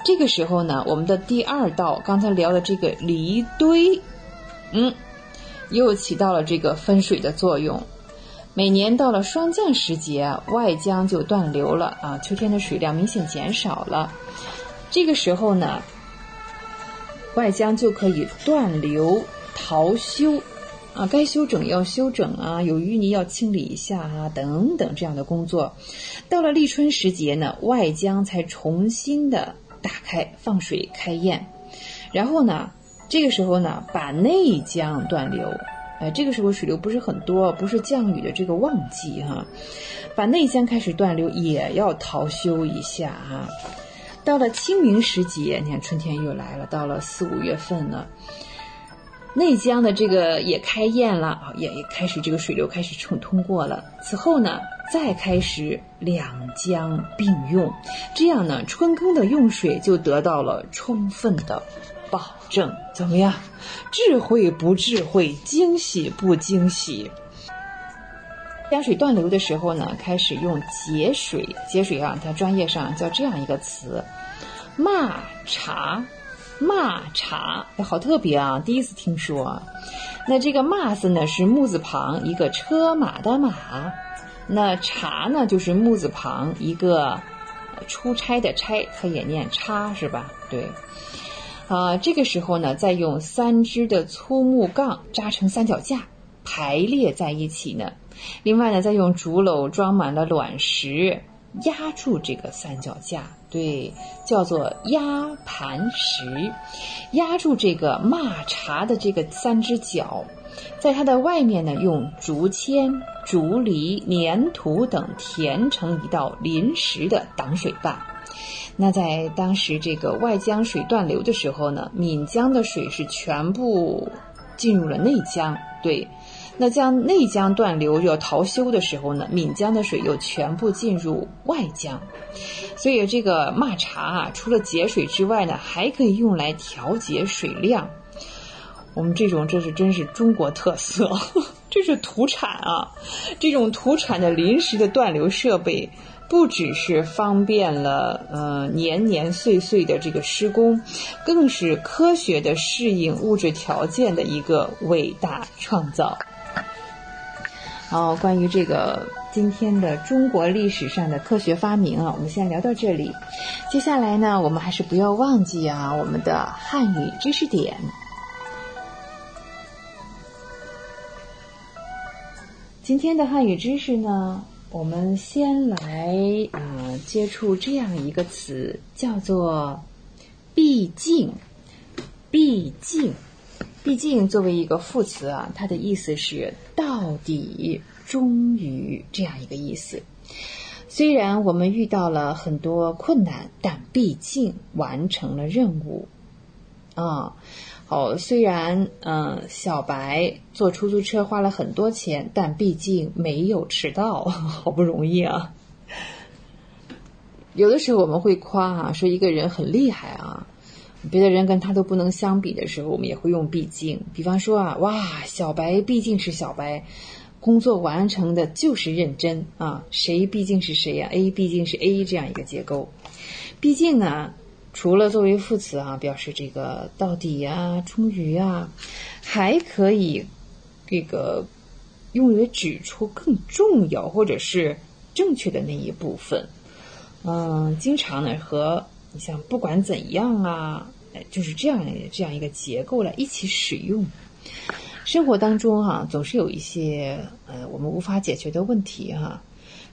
这个时候呢，我们的第二道刚才聊的这个梨堆，又起到了这个分水的作用。每年到了霜降时节啊，外江就断流了啊，秋天的水量明显减少了。这个时候呢，外江就可以断流。淘修啊，该修整要修整啊，有淤泥要清理一下啊，等等这样的工作。到了立春时节呢，外江才重新的打开放水开堰，然后呢，这个时候呢，把内江断流。这个时候水流不是很多，不是降雨的这个旺季哈，把内江开始断流也要淘修一下哈。到了清明时节，你看春天又来了，到了四五月份呢。内江的这个也开堰了，也开始这个水流开始通过了。此后呢，再开始两江并用，这样呢，春耕的用水就得到了充分的保证。怎么样？智慧不智慧，惊喜不惊喜？江水断流的时候呢，开始用节水。节水啊，它专业上叫这样一个词：骂茶。骂茶好特别啊，第一次听说啊。那这个骂字呢是木字旁一个车马的马，那茶呢就是木字旁一个出差的差，它也念叉是吧？对啊，这个时候呢再用三支的粗木杠扎成三脚架排列在一起呢，另外呢再用竹篓装满了卵石压住这个三脚架，对，叫做压盘石，压住这个骂茶的这个三只脚，在它的外面呢用竹签、竹篱、粘土等填成一道临时的挡水坝。那在当时这个外江水断流的时候呢，闽江的水是全部进入了内江，对，那将内江断流要淘修的时候呢，闽江的水又全部进入外江，所以这个骂茶啊，除了节水之外呢，还可以用来调节水量。我们这种这是真是中国特色，这是土产啊！这种土产的临时的断流设备，不只是方便了年年岁岁的这个施工，更是科学的适应物质条件的一个伟大创造。关于这个今天的中国历史上的科学发明啊，我们先聊到这里。接下来呢，我们还是不要忘记啊，我们的汉语知识点。今天的汉语知识呢，我们先来接触这样一个词，叫做毕竟。毕竟，毕竟作为一个副词啊，它的意思是到底、终于这样一个意思。虽然我们遇到了很多困难，但毕竟完成了任务。虽然小白坐出租车花了很多钱，但毕竟没有迟到，好不容易啊。有的时候我们会夸啊，说一个人很厉害啊。别的人跟他都不能相比的时候，我们也会用毕竟。比方说啊，哇，小白毕竟是小白，工作完成的就是认真啊。谁毕竟是谁啊 ？A 毕竟是 A 这样一个结构。毕竟呢，除了作为副词啊，表示这个到底啊、终于啊，还可以这个用于指出更重要或者是正确的那一部分。经常呢和你像不管怎样啊，就是这样一个结构来一起使用。生活当中总是有一些我们无法解决的问题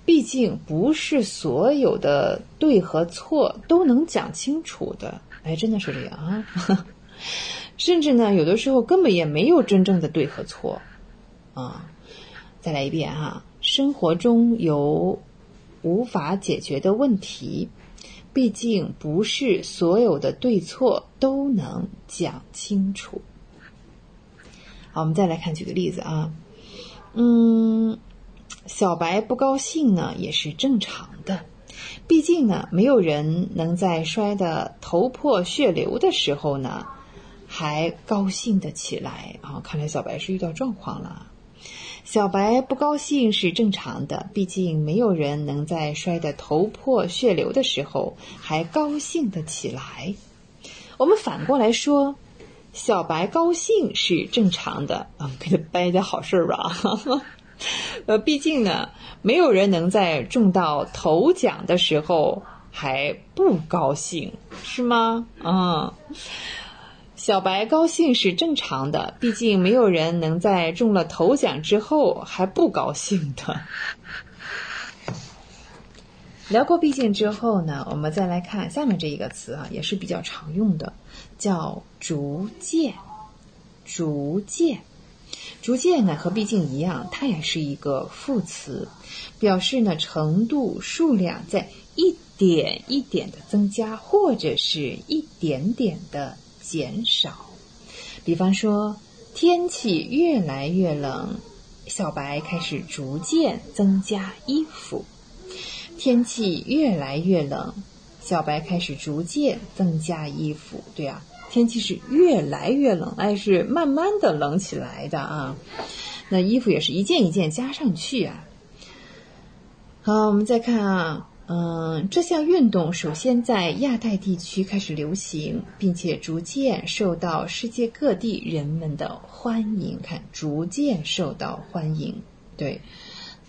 毕竟不是所有的对和错都能讲清楚的，真的是这样甚至呢，有的时候根本也没有真正的对和错再来一遍生活中有无法解决的问题，毕竟不是所有的对错都能讲清楚。好，我们再来看几个例子小白不高兴呢也是正常的，毕竟呢没有人能在摔得头破血流的时候呢还高兴得起来看来小白是遇到状况了。小白不高兴是正常的，毕竟没有人能在摔得头破血流的时候还高兴得起来。我们反过来说，小白高兴是正常的给他掰点好事吧毕竟呢没有人能在中到头奖的时候还不高兴，是吗？小白高兴是正常的，毕竟没有人能在中了头奖之后还不高兴的。聊过毕竟之后呢，我们再来看下面这一个词也是比较常用的，叫逐渐。逐渐呢和毕竟一样，它也是一个副词，表示呢程度数量在一点一点的增加或者是一点点的减少。比方说天气越来越冷，小白开始逐渐增加衣服。天气越来越冷，小白开始逐渐增加衣服。对啊，天气是越来越冷，是慢慢的冷起来的那衣服也是一件一件加上去好，我们再看这项运动首先在亚太地区开始流行，并且逐渐受到世界各地人们的欢迎。看，逐渐受到欢迎。对，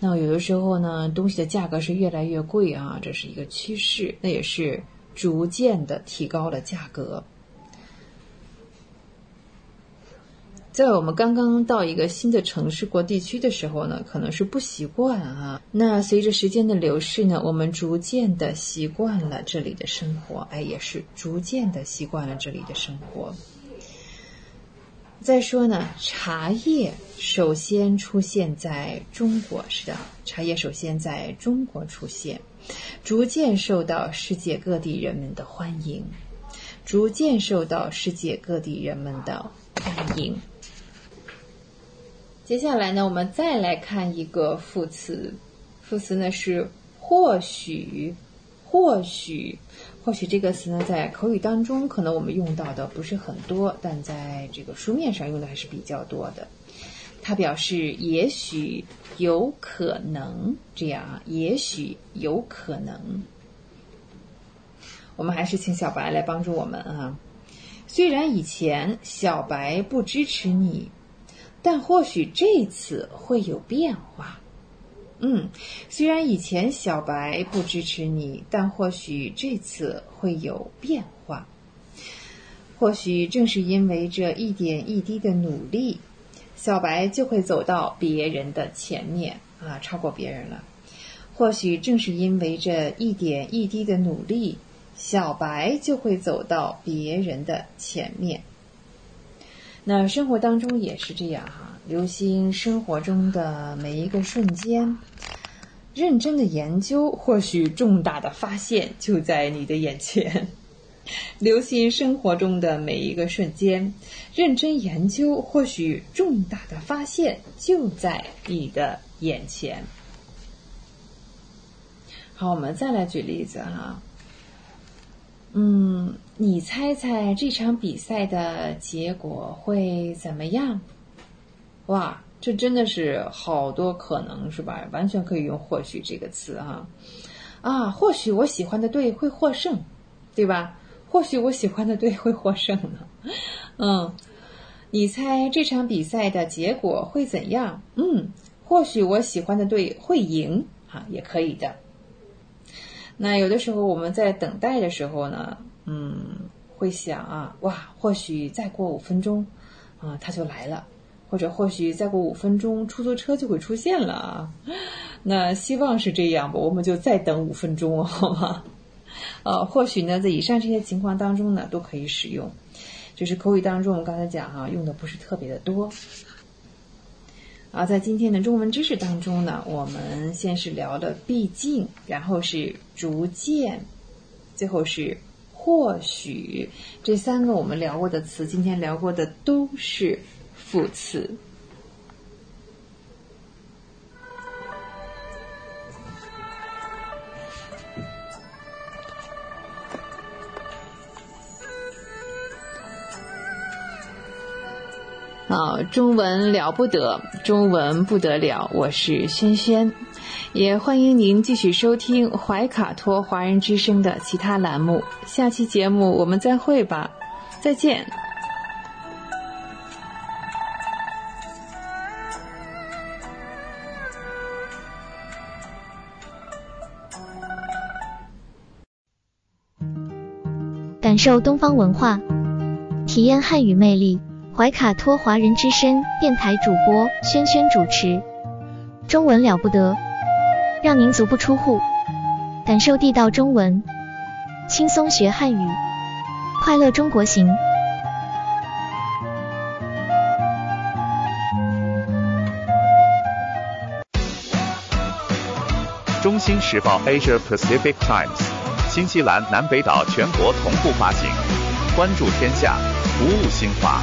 那有的时候呢，东西的价格是越来越贵这是一个趋势，那也是逐渐的提高了价格。在我们刚刚到一个新的城市或地区的时候呢，可能是不习惯那随着时间的流逝呢，我们逐渐的习惯了这里的生活，也是逐渐的习惯了这里的生活。再说呢，茶叶首先出现在中国，是的，茶叶首先在中国出现，逐渐受到世界各地人们的欢迎，逐渐受到世界各地人们的欢迎。接下来呢，我们再来看一个副词，副词呢是或许。或许这个词呢，在口语当中可能我们用到的不是很多，但在这个书面上用的还是比较多的。它表示也许、有可能，这样也许、有可能。我们还是请小白来帮助我们虽然以前小白不支持你，但或许这次会有变化。虽然以前小白不支持你，但或许这次会有变化。或许正是因为这一点一滴的努力，小白就会走到别人的前面超过别人了。或许正是因为这一点一滴的努力，小白就会走到别人的前面。那生活当中也是这样留心生活中的每一个瞬间，认真的研究，或许重大的发现就在你的眼前。留心生活中的每一个瞬间，认真研究，或许重大的发现就在你的眼前。好，我们再来举例子你猜猜这场比赛的结果会怎么样？哇，这真的是好多可能，是吧？完全可以用或许这个词或许我喜欢的队会获胜，对吧？或许我喜欢的队会获胜呢你猜这场比赛的结果会怎样？或许我喜欢的队会赢啊，也可以的。那有的时候我们在等待的时候呢，会想啊，哇，或许再过5分钟啊，它就来了，或者或许再过5分钟出租车就会出现了啊。那希望是这样吧，我们就再等5分钟好吗？或许呢，在以上这些情况当中呢，都可以使用。就是口语当中我们刚才讲啊，用的不是特别的多。啊，在今天的中文知识当中呢，我们先是聊了毕竟，然后是逐渐，最后是或许，这3个我们聊过的词，今天聊过的都是副词。中文了不得，中文不得了，我是萱萱，也欢迎您继续收听怀卡托华人之声的其他栏目，下期节目我们再会吧，再见。感受东方文化，体验汉语魅力，怀卡托华人之声电台主播萱萱主持，中文了不得，让您足不出户感受地道中文，轻松学汉语，快乐中国行。中新时报 Asia Pacific Times 新西兰南北岛全国同步发行，关注天下，服务新华，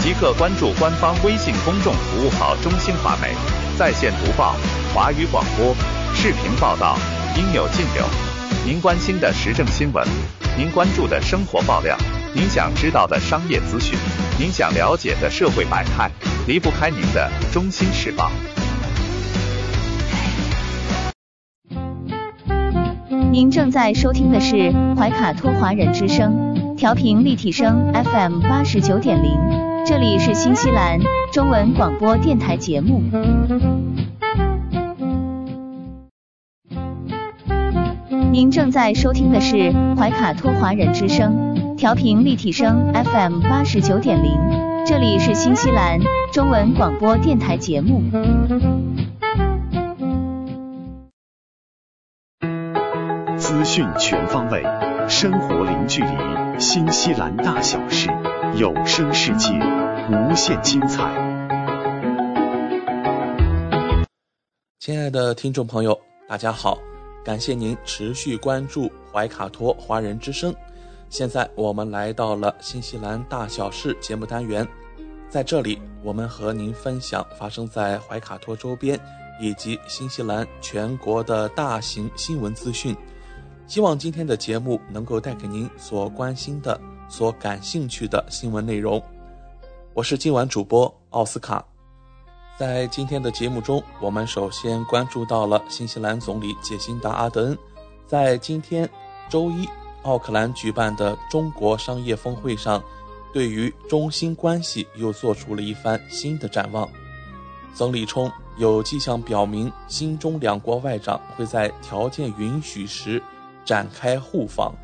即刻关注官方微信公众服务号中新华媒，在线读报、华语广播、视频报道，应有尽有。您关心的时政新闻，您关注的生活爆料，您想知道的商业资讯，您想了解的社会百态，离不开您的中新时报。您正在收听的是怀卡托华人之声，调频立体声 FM89.0。这里是新西兰中文广播电台节目。您正在收听的是怀卡托华人之声，调频立体声 FM89.0。这里是新西兰中文广播电台节目。资讯全方位，生活零距离，新西兰大小事。有声世界，无限精彩。亲爱的听众朋友，大家好，感谢您持续关注怀卡托华人之声。现在我们来到了新西兰大小事节目单元，在这里我们和您分享发生在怀卡托周边以及新西兰全国的大型新闻资讯，希望今天的节目能够带给您所关心的、所感兴趣的新闻内容。我是今晚主播奥斯卡。在今天的节目中，我们首先关注到了新西兰总理杰辛达·阿德恩在今天周一奥克兰举办的中国商业峰会上，对于中新关系又做出了一番新的展望。曾理冲有迹象表明，新中两国外长会在条件允许时展开互访，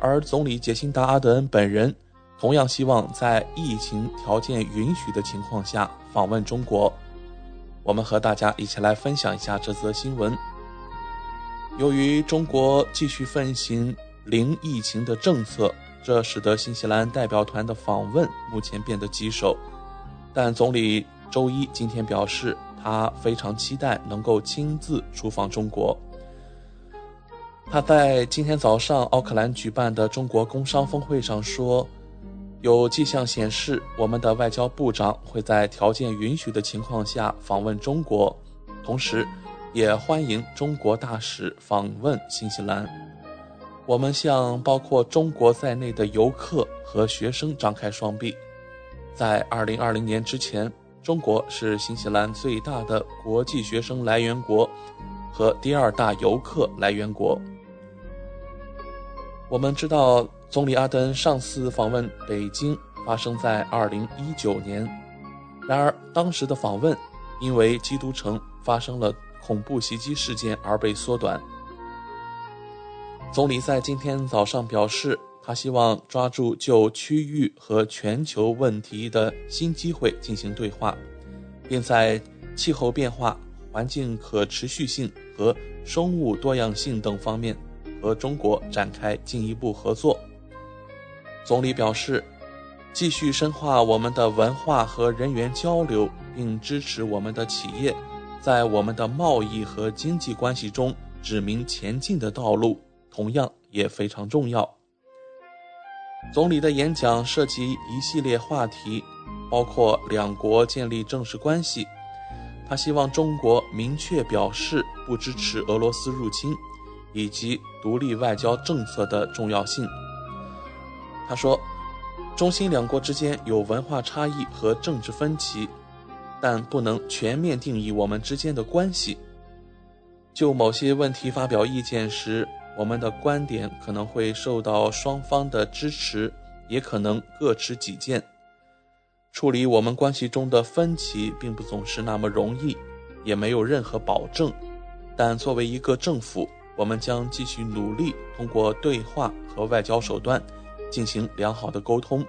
而总理杰辛达·阿德恩本人同样希望在疫情条件允许的情况下访问中国。我们和大家一起来分享一下这则新闻。由于中国继续奉行零疫情的政策，这使得新西兰代表团的访问目前变得棘手，但总理周一今天表示，他非常期待能够亲自出访中国。他在今天早上奥克兰举办的中国工商峰会上说，有迹象显示我们的外交部长会在条件允许的情况下访问中国，同时也欢迎中国大使访问新西兰。我们向包括中国在内的游客和学生张开双臂。在2020年之前，中国是新西兰最大的国际学生来源国和第2大游客来源国。我们知道，总理阿德恩上次访问北京发生在2019年，然而当时的访问因为基督城发生了恐怖袭击事件而被缩短。总理在今天早上表示，他希望抓住就区域和全球问题的新机会进行对话，并在气候变化、环境可持续性和生物多样性等方面和中国展开进一步合作。总理表示，继续深化我们的文化和人员交流，并支持我们的企业在我们的贸易和经济关系中指明前进的道路，同样也非常重要。总理的演讲涉及一系列话题，包括两国建立正式关系，他希望中国明确表示不支持俄罗斯入侵，以及独立外交政策的重要性。他说，中新两国之间有文化差异和政治分歧，但不能全面定义我们之间的关系。就某些问题发表意见时，我们的观点可能会受到双方的支持，也可能各持己见。处理我们关系中的分歧并不总是那么容易，也没有任何保证，但作为一个政府，我们将继续努力通过对话和外交手段进行良好的沟通。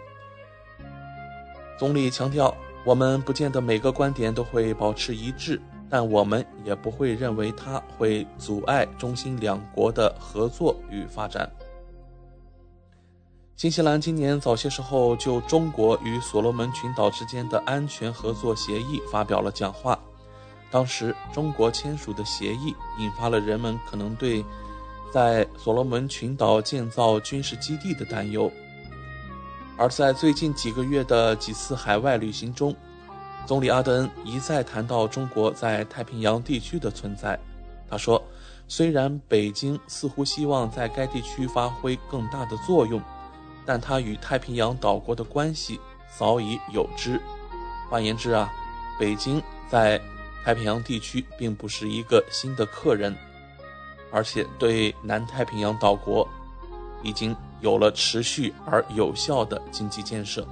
总理强调，我们不见得每个观点都会保持一致，但我们也不会认为它会阻碍中新两国的合作与发展。新西兰今年早些时候就中国与所罗门群岛之间的安全合作协议发表了讲话，当时中国签署的协议引发了人们可能对在所罗门群岛建造军事基地的担忧。而在最近几个月的几次海外旅行中，总理阿德恩一再谈到中国在太平洋地区的存在。他说，虽然北京似乎希望在该地区发挥更大的作用，但它与太平洋岛国的关系早已有之。换言之啊，北京在太平洋地区并不是一个新的客人，而且对南太平洋岛国已经有了持续而有效的经济建设。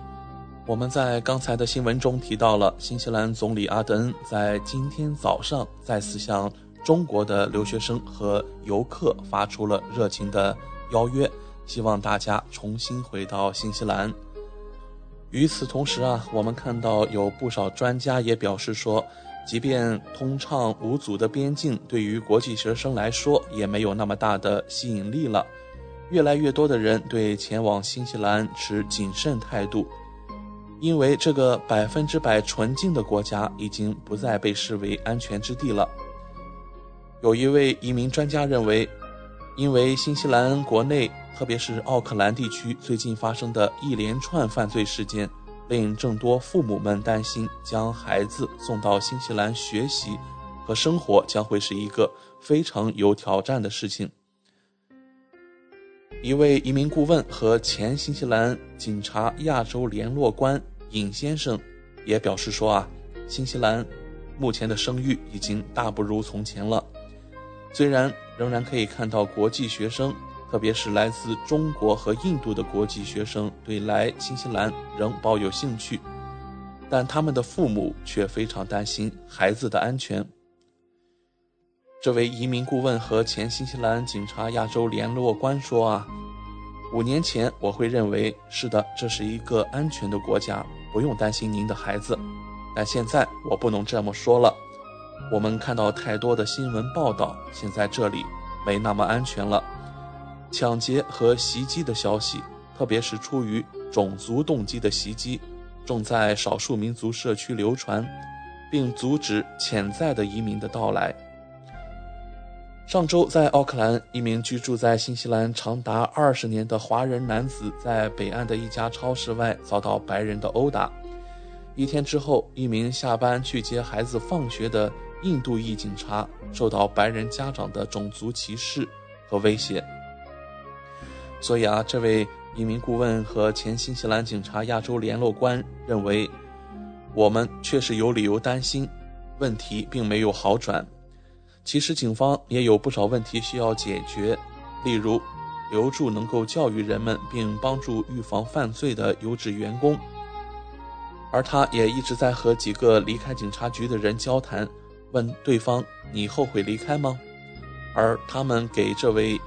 我们在刚才的新闻中提到了新西兰总理阿德恩在今天早上再次向中国的留学生和游客发出了热情的邀约，希望大家重新回到新西兰。与此同时啊，我们看到有不少专家也表示说，即便通畅无阻的边境对于国际学生来说也没有那么大的吸引力了，越来越多的人对前往新西兰持谨慎态度，因为这个100%纯净的国家已经不再被视为安全之地了。有一位移民专家认为，因为新西兰国内，特别是奥克兰地区最近发生的一连串犯罪事件，令更多父母们担心将孩子送到新西兰学习和生活将会是一个非常有挑战的事情。一位移民顾问和前新西兰警察亚洲联络官尹先生也表示说啊，新西兰目前的声誉已经大不如从前了。虽然仍然可以看到国际学生，特别是来自中国和印度的国际学生对来新西兰仍抱有兴趣，但他们的父母却非常担心孩子的安全。这位移民顾问和前新西兰警察亚洲联络官说啊，5年前我会认为，是的，这是一个安全的国家，不用担心您的孩子，但现在我不能这么说了，我们看到太多的新闻报道，现在这里没那么安全了。抢劫和袭击的消息，特别是出于种族动机的袭击，正在少数民族社区流传，并阻止潜在的移民的到来。上周在奥克兰，一名居住在新西兰长达20年的华人男子在北岸的一家超市外遭到白人的殴打。1天之后，一名下班去接孩子放学的印度裔警察受到白人家长的种族歧视和威胁。所以啊，这位移民顾问和前新西兰警察亚洲联络官认为，我们确实有理由担心，问题并没有好转。其实警方也有不少问题需要解决，例如留住能够教育人们并帮助预防犯罪的优质员工。而他也一直在和几个离开警察局的人交谈，问对方你后悔离开吗？而他们给这位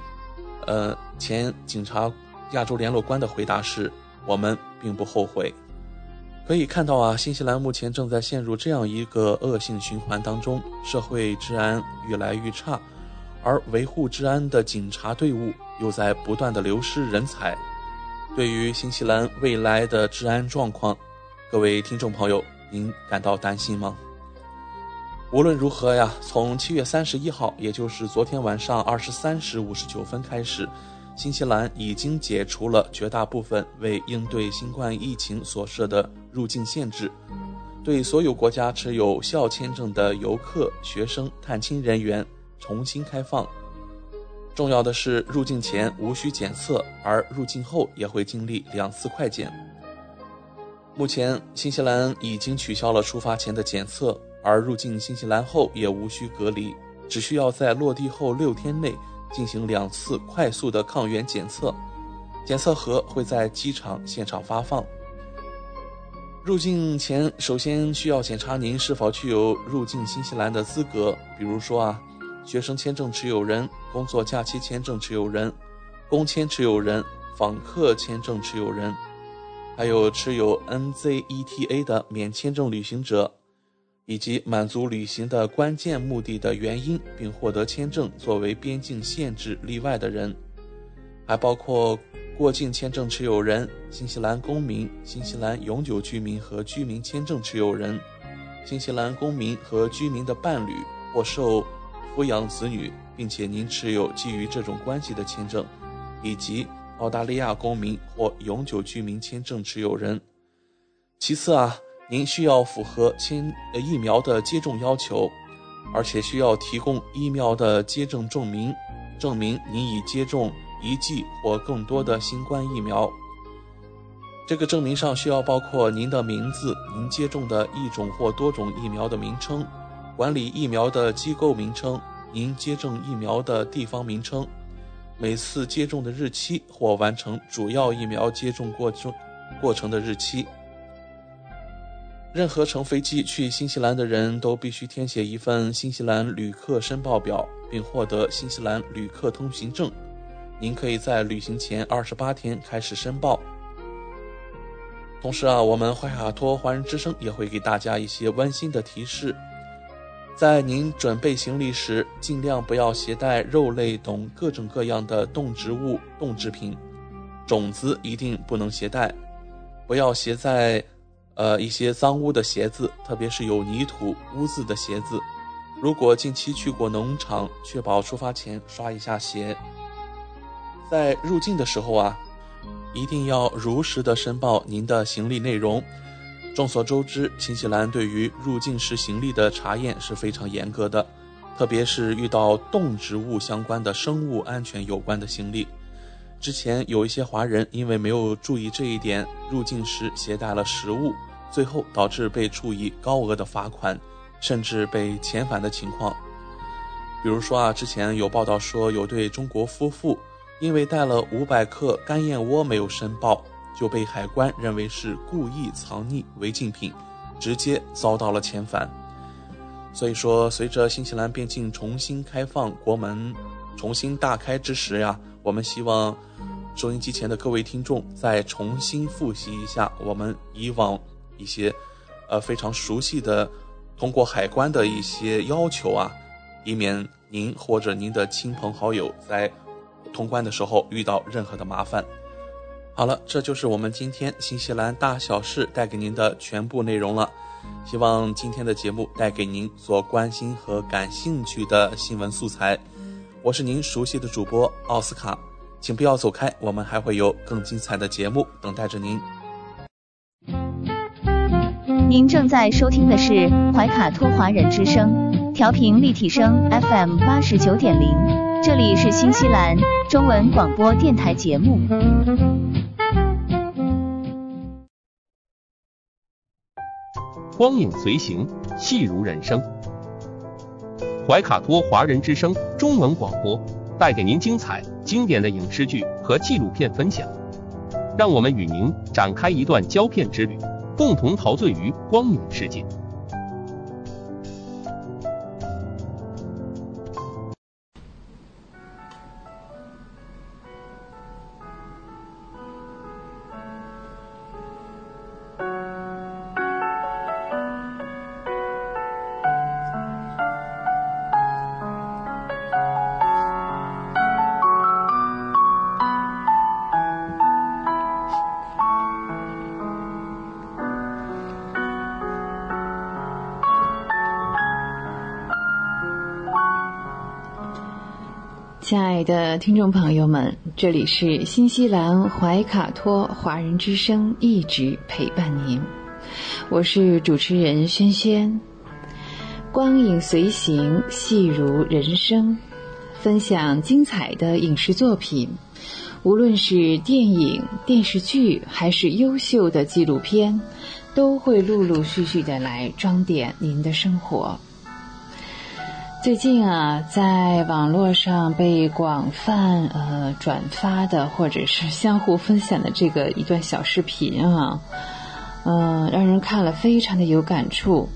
前警察亚洲联络官的回答是，我们并不后悔。可以看到啊，新西兰目前正在陷入这样一个恶性循环当中，社会治安越来越差，而维护治安的警察队伍又在不断的流失人才。对于新西兰未来的治安状况，各位听众朋友，您感到担心吗？无论如何呀，从7月31号，也就是昨天晚上23时59分开始，新西兰已经解除了绝大部分为应对新冠疫情所设的入境限制，对所有国家持有效签证的游客、学生、探亲人员重新开放。重要的是，入境前无需检测，而入境后也会经历2次快检。目前新西兰已经取消了出发前的检测，而入境新西兰后也无需隔离，只需要在落地后6天内进行2次快速的抗原检测，检测盒会在机场现场发放。入境前首先需要检查您是否具有入境新西兰的资格，比如说啊，学生签证持有人、工作假期签证持有人、工签持有人、访客签证持有人，还有持有 NZETA 的免签证旅行者，以及满足旅行的关键目的的原因并获得签证作为边境限制例外的人，还包括过境签证持有人、新西兰公民、新西兰永久居民和居民签证持有人、新西兰公民和居民的伴侣或受抚养子女，并且您持有基于这种关系的签证，以及澳大利亚公民或永久居民签证持有人。其次啊，您需要符合疫苗的接种要求，而且需要提供疫苗的接种证明，证明您已接种1剂或更多的新冠疫苗。这个证明上需要包括您的名字、您接种的一种或多种疫苗的名称、管理疫苗的机构名称、您接种疫苗的地方名称、每次接种的日期或完成主要疫苗接种过程的日期。任何乘飞机去新西兰的人都必须填写一份新西兰旅客申报表，并获得新西兰旅客通行证。您可以在旅行前28天开始申报。同时啊，我们怀卡托华人之声也会给大家一些温馨的提示，在您准备行李时，尽量不要携带肉类等各种各样的动植物、动植品，种子一定不能携带，不要携带一些脏污的鞋子，特别是有泥土、污渍的鞋子。如果近期去过农场，确保出发前刷一下鞋。在入境的时候啊，一定要如实的申报您的行李内容。众所周知，新西兰对于入境时行李的查验是非常严格的，特别是遇到动植物相关的生物安全有关的行李。之前有一些华人因为没有注意这一点，入境时携带了食物，最后导致被处以高额的罚款，甚至被遣返的情况。比如说啊，之前有报道说有对中国夫妇因为带了500克干燕窝没有申报，就被海关认为是故意藏匿违禁品，直接遭到了遣返。所以说，随着新西兰边境重新开放，国门重新大开之时呀，我们希望收音机前的各位听众再重新复习一下我们以往一些非常熟悉的通过海关的一些要求啊，以免您或者您的亲朋好友在通关的时候遇到任何的麻烦。好了，这就是我们今天新西兰大小事带给您的全部内容了。希望今天的节目带给您所关心和感兴趣的新闻素材。我是您熟悉的主播奥斯卡，请不要走开，我们还会有更精彩的节目等待着您。您正在收听的是怀卡托华人之声，调频立体声 FM89.0。这里是新西兰中文广播电台节目。光影随行，戏如人生。怀卡托华人之声中文广播带给您精彩经典的影视剧和纪录片分享，让我们与您展开一段胶片之旅，共同陶醉于光影世界。亲爱的听众朋友们，这里是新西兰怀卡托华人之声，一直陪伴您，我是主持人萱萱。光影随行，戏如人生，分享精彩的影视作品，无论是电影、电视剧，还是优秀的纪录片，都会陆陆续续的来装点您的生活。最近啊，在网络上被广泛转发的，或者是相互分享的这个一段小视频啊，让人看了非常的有感触，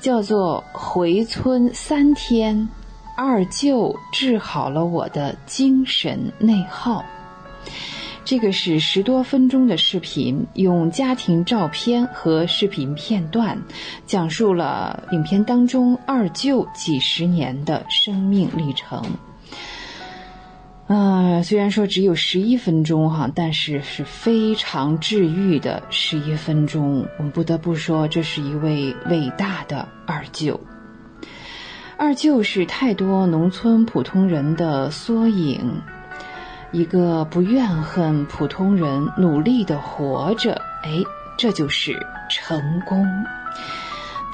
叫做《回村3天，二舅治好了我的精神内耗》。这个是10多分钟的视频，用家庭照片和视频片段讲述了影片当中二舅几十年的生命历程。虽然说只有11分钟哈，但是是非常治愈的11分钟。我们不得不说，这是一位伟大的二舅。二舅是太多农村普通人的缩影。一个不怨恨普通人努力的活着，这就是成功。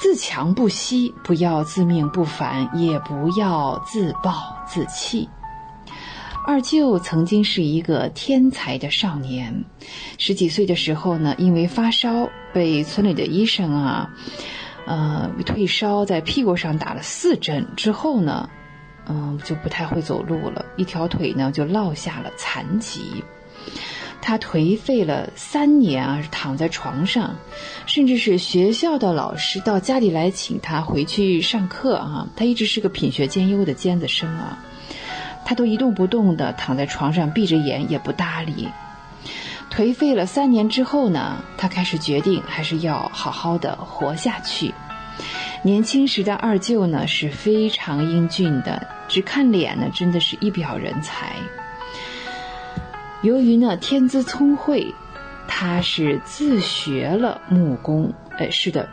自强不息，不要自命不凡，也不要自暴自弃。二舅曾经是一个天才的少年，10几岁的时候呢，因为发烧被村里的医生退烧，在屁股上打了4针之后呢，就不太会走路了，一条腿呢就落下了残疾。他颓废了3年啊，躺在床上，甚至是学校的老师到家里来请他回去上课啊。他一直是个品学兼优的尖子生啊，他都一动不动的躺在床上，闭着眼也不搭理。颓废了3年之后呢，他开始决定还是要好好的活下去。年轻时的二舅呢是非常英俊的，只看脸呢真的是一表人才。由于呢天资聪慧，他是自学了木工。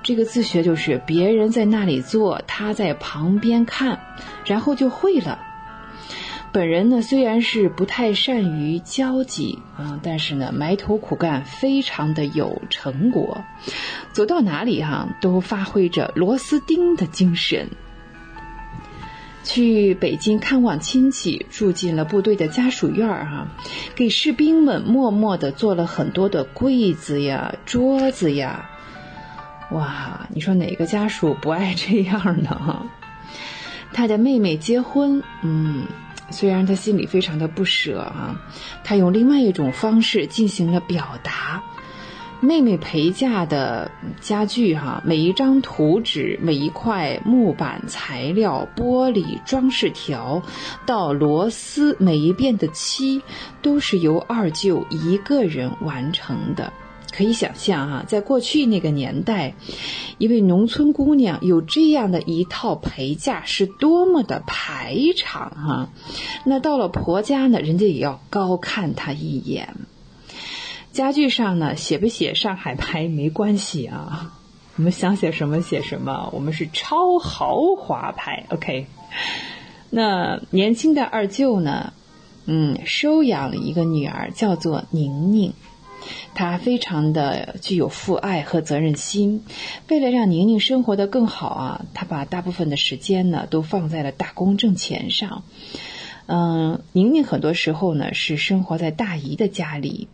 这个自学就是别人在那里做，他在旁边看，然后就会了。本人呢虽然是不太善于交际啊，但是呢埋头苦干，非常的有成果，走到哪里都发挥着螺丝钉的精神。去北京看望亲戚，住进了部队的家属院给士兵们默默地做了很多的柜子呀、桌子呀。哇，你说哪个家属不爱这样呢？他的妹妹结婚，虽然他心里非常的不舍啊，他用另外一种方式进行了表达。妹妹陪嫁的家具每一张图纸，每一块木板材料，玻璃装饰条到螺丝，每一遍的漆都是由二舅一个人完成的。可以想象在过去那个年代，一位农村姑娘有这样的一套陪嫁是多么的排场那到了婆家呢，人家也要高看她一眼。家具上呢写不写上海牌没关系啊，我们想写什么写什么，我们是超豪华牌 OK。 那年轻的二舅呢收养了一个女儿，叫做宁宁。他非常的具有父爱和责任心，为了让宁宁生活得更好他把大部分的时间呢都放在了打工挣钱上。宁宁很多时候呢是生活在大姨的家里。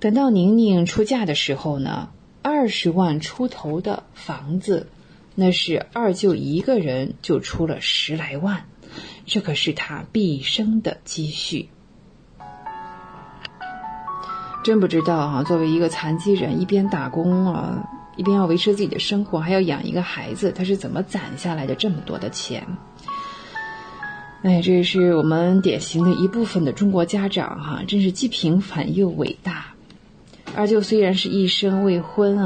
等到宁宁出嫁的时候呢，20万出头的房子，那是二舅一个人就出了10来万，这可是他毕生的积蓄。真不知道作为一个残疾人，一边打工一边要维持自己的生活，还要养一个孩子，他是怎么攒下来的这么多的钱？这是我们典型的一部分的中国家长真是既平凡又伟大。二舅虽然是一生未婚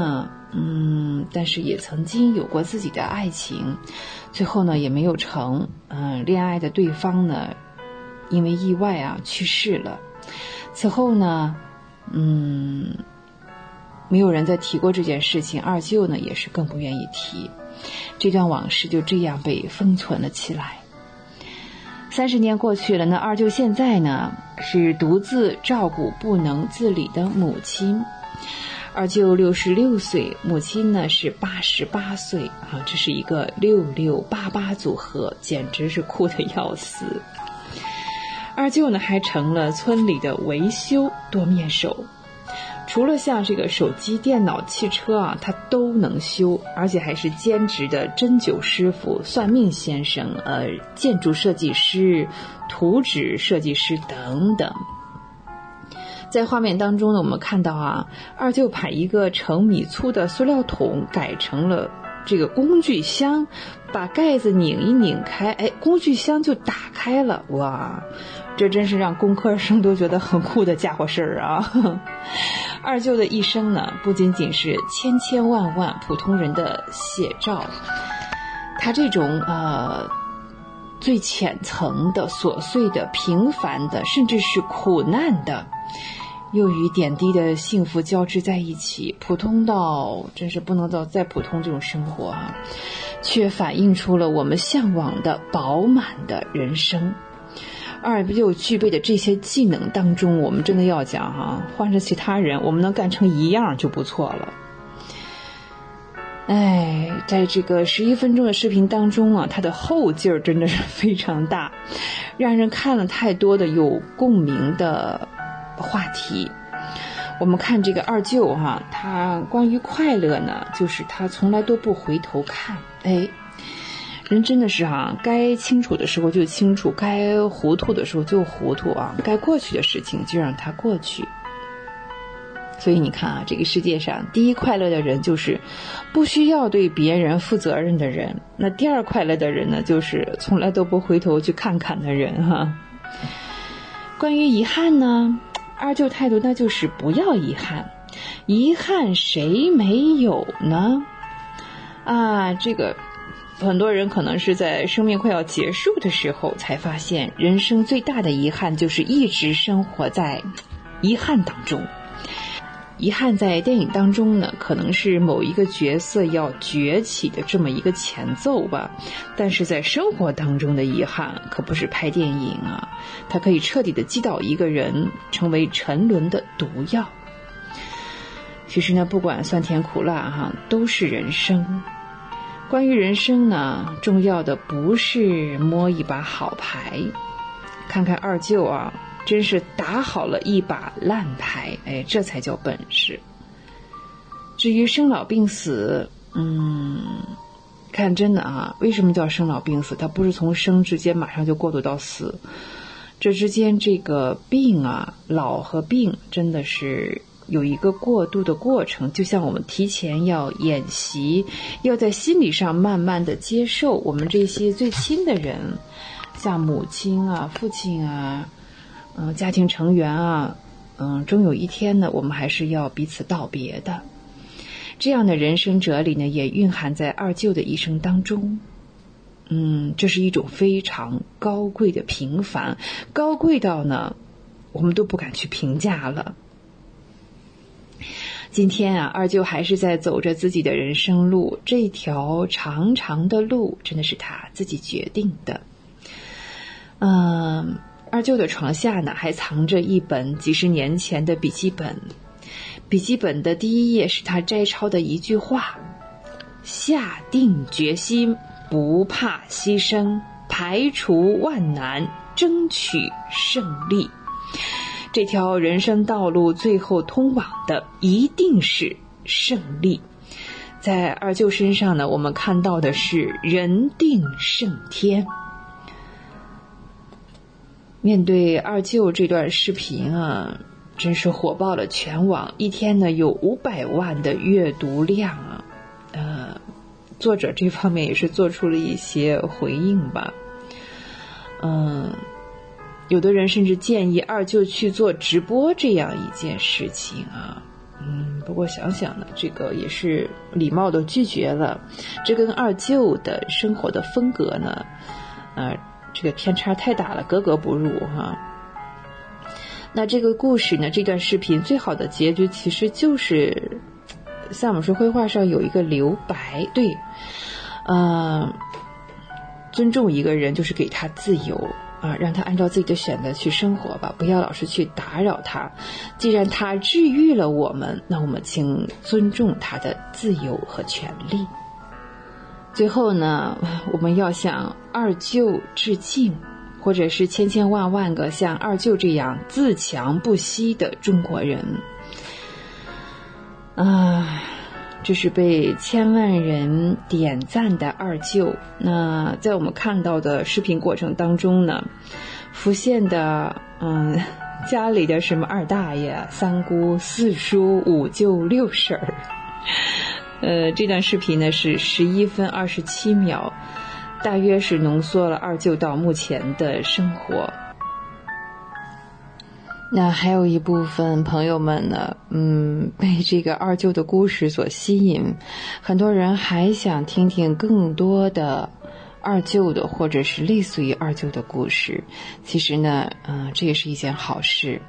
但是也曾经有过自己的爱情，最后呢也没有成。恋爱的对方呢因为意外去世了。此后呢没有人再提过这件事情，二舅呢也是更不愿意提。这段往事就这样被封存了起来。30年过去了呢，二舅现在呢是独自照顾不能自理的母亲。二舅66岁，母亲呢是88岁啊，这是一个6688组合，简直是哭得要死。二舅呢还成了村里的维修多面手，除了像这个手机、电脑、汽车啊，他都能修，而且还是兼职的针灸师傅、算命先生、建筑设计师、图纸设计师等等。在画面当中呢，我们看到啊，二舅把一个1.5米粗的塑料桶改成了这个工具箱，把盖子拧一拧开，哎，工具箱就打开了，哇！这真是让工科生都觉得很酷的家伙事儿啊！二舅的一生呢，不仅仅是千千万万普通人的写照，他这种最浅层的、琐碎的、平凡的，甚至是苦难的，又与点滴的幸福交织在一起，普通到真是不能再普通这种生活啊，却反映出了我们向往的饱满的人生。二舅具备的这些技能当中，我们真的要讲换成其他人，我们能干成一样就不错了。哎，在这个11分钟的视频当中啊，他的后劲儿真的是非常大，让人看了太多的有共鸣的话题。我们看这个二舅他关于快乐呢，就是他从来都不回头看。哎，人真的是该清楚的时候就清楚，该糊涂的时候就糊涂啊，该过去的事情就让它过去。所以你看啊，这个世界上第一快乐的人就是不需要对别人负责任的人，那第二快乐的人呢，就是从来都不回头去看看的人关于遗憾呢，二舅态度那就是不要遗憾，遗憾谁没有呢？啊，这个很多人可能是在生命快要结束的时候才发现，人生最大的遗憾就是一直生活在遗憾当中。遗憾在电影当中呢，可能是某一个角色要崛起的这么一个前奏吧，但是在生活当中的遗憾可不是拍电影啊，它可以彻底的击倒一个人，成为沉沦的毒药。其实呢，不管酸甜苦辣都是人生。关于人生呢，重要的不是摸一把好牌，看看二舅啊，真是打好了一把烂牌，哎，这才叫本事。至于生老病死，看真的为什么叫生老病死？它不是从生之间马上就过渡到死，这之间这个病老和病真的是有一个过渡的过程，就像我们提前要演习，要在心理上慢慢的接受我们这些最亲的人，像母亲啊、父亲啊、家庭成员啊，终有一天呢，我们还是要彼此道别的。这样的人生哲理呢，也蕴含在二舅的一生当中。这是一种非常高贵的平凡，高贵到呢，我们都不敢去评价了。今天二舅还是在走着自己的人生路，这条长长的路真的是他自己决定的。二舅的床下呢，还藏着一本几十年前的笔记本，笔记本的第一页是他摘抄的一句话：下定决心，不怕牺牲，排除万难，争取胜利。这条人生道路最后通往的一定是胜利。在二舅身上呢，我们看到的是人定胜天。面对二舅这段视频真是火爆了全网，一天呢有500万的阅读量作者这方面也是做出了一些回应吧。有的人甚至建议二舅去做直播这样一件事情不过想想呢，这个也是礼貌的拒绝了，这跟二舅的生活的风格呢，这个偏差太大了，格格不入那这个故事呢，这段视频最好的结局其实就是萨姆士绘画上有一个留白，对，尊重一个人就是给他自由，让他按照自己的选择去生活吧，不要老是去打扰他。既然他治愈了我们，那我们请尊重他的自由和权利。最后呢，我们要向二舅致敬，或者是千千万万个像二舅这样自强不息的中国人啊！这是被千万人点赞的二舅。那在我们看到的视频过程当中呢，浮现的家里的什么二大爷、三姑、四叔、五舅、六婶儿，这段视频呢是11分27秒，大约是浓缩了二舅到目前的生活。那还有一部分朋友们呢，被这个二舅的故事所吸引，很多人还想听听更多的二舅的或者是类似于二舅的故事。其实呢，这也是一件好事，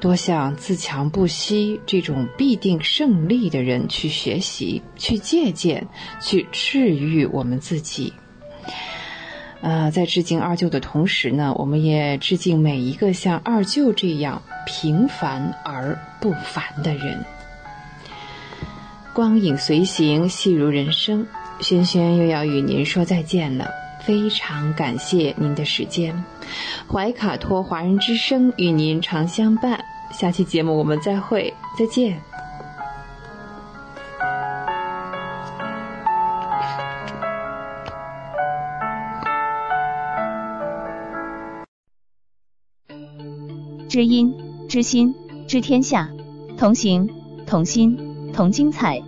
多向自强不息这种必定胜利的人去学习、去借鉴、去治愈我们自己。在致敬二舅的同时呢，我们也致敬每一个像二舅这样平凡而不凡的人。光影随行，戏如人生，萱萱又要与您说再见了。非常感谢您的时间，怀卡托华人之声与您常相伴，下期节目我们再会，再见。知音，知心，知天下，同行，同心，同精彩。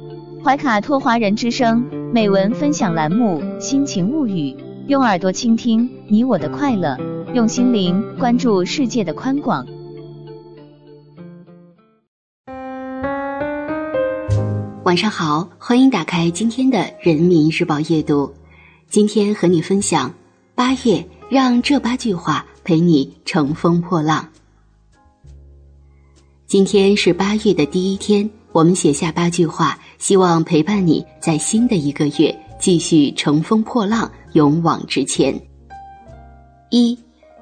怀卡托华人之声美文分享栏目《心情物语》，用耳朵倾听你我的快乐，用心灵关注世界的宽广。晚上好，欢迎打开今天的《人民日报》夜读。今天和你分享8月，让这8句话陪你乘风破浪。今天是8月的第一天，我们写下8句话，希望陪伴你在新的一个月继续乘风破浪，勇往直前。1.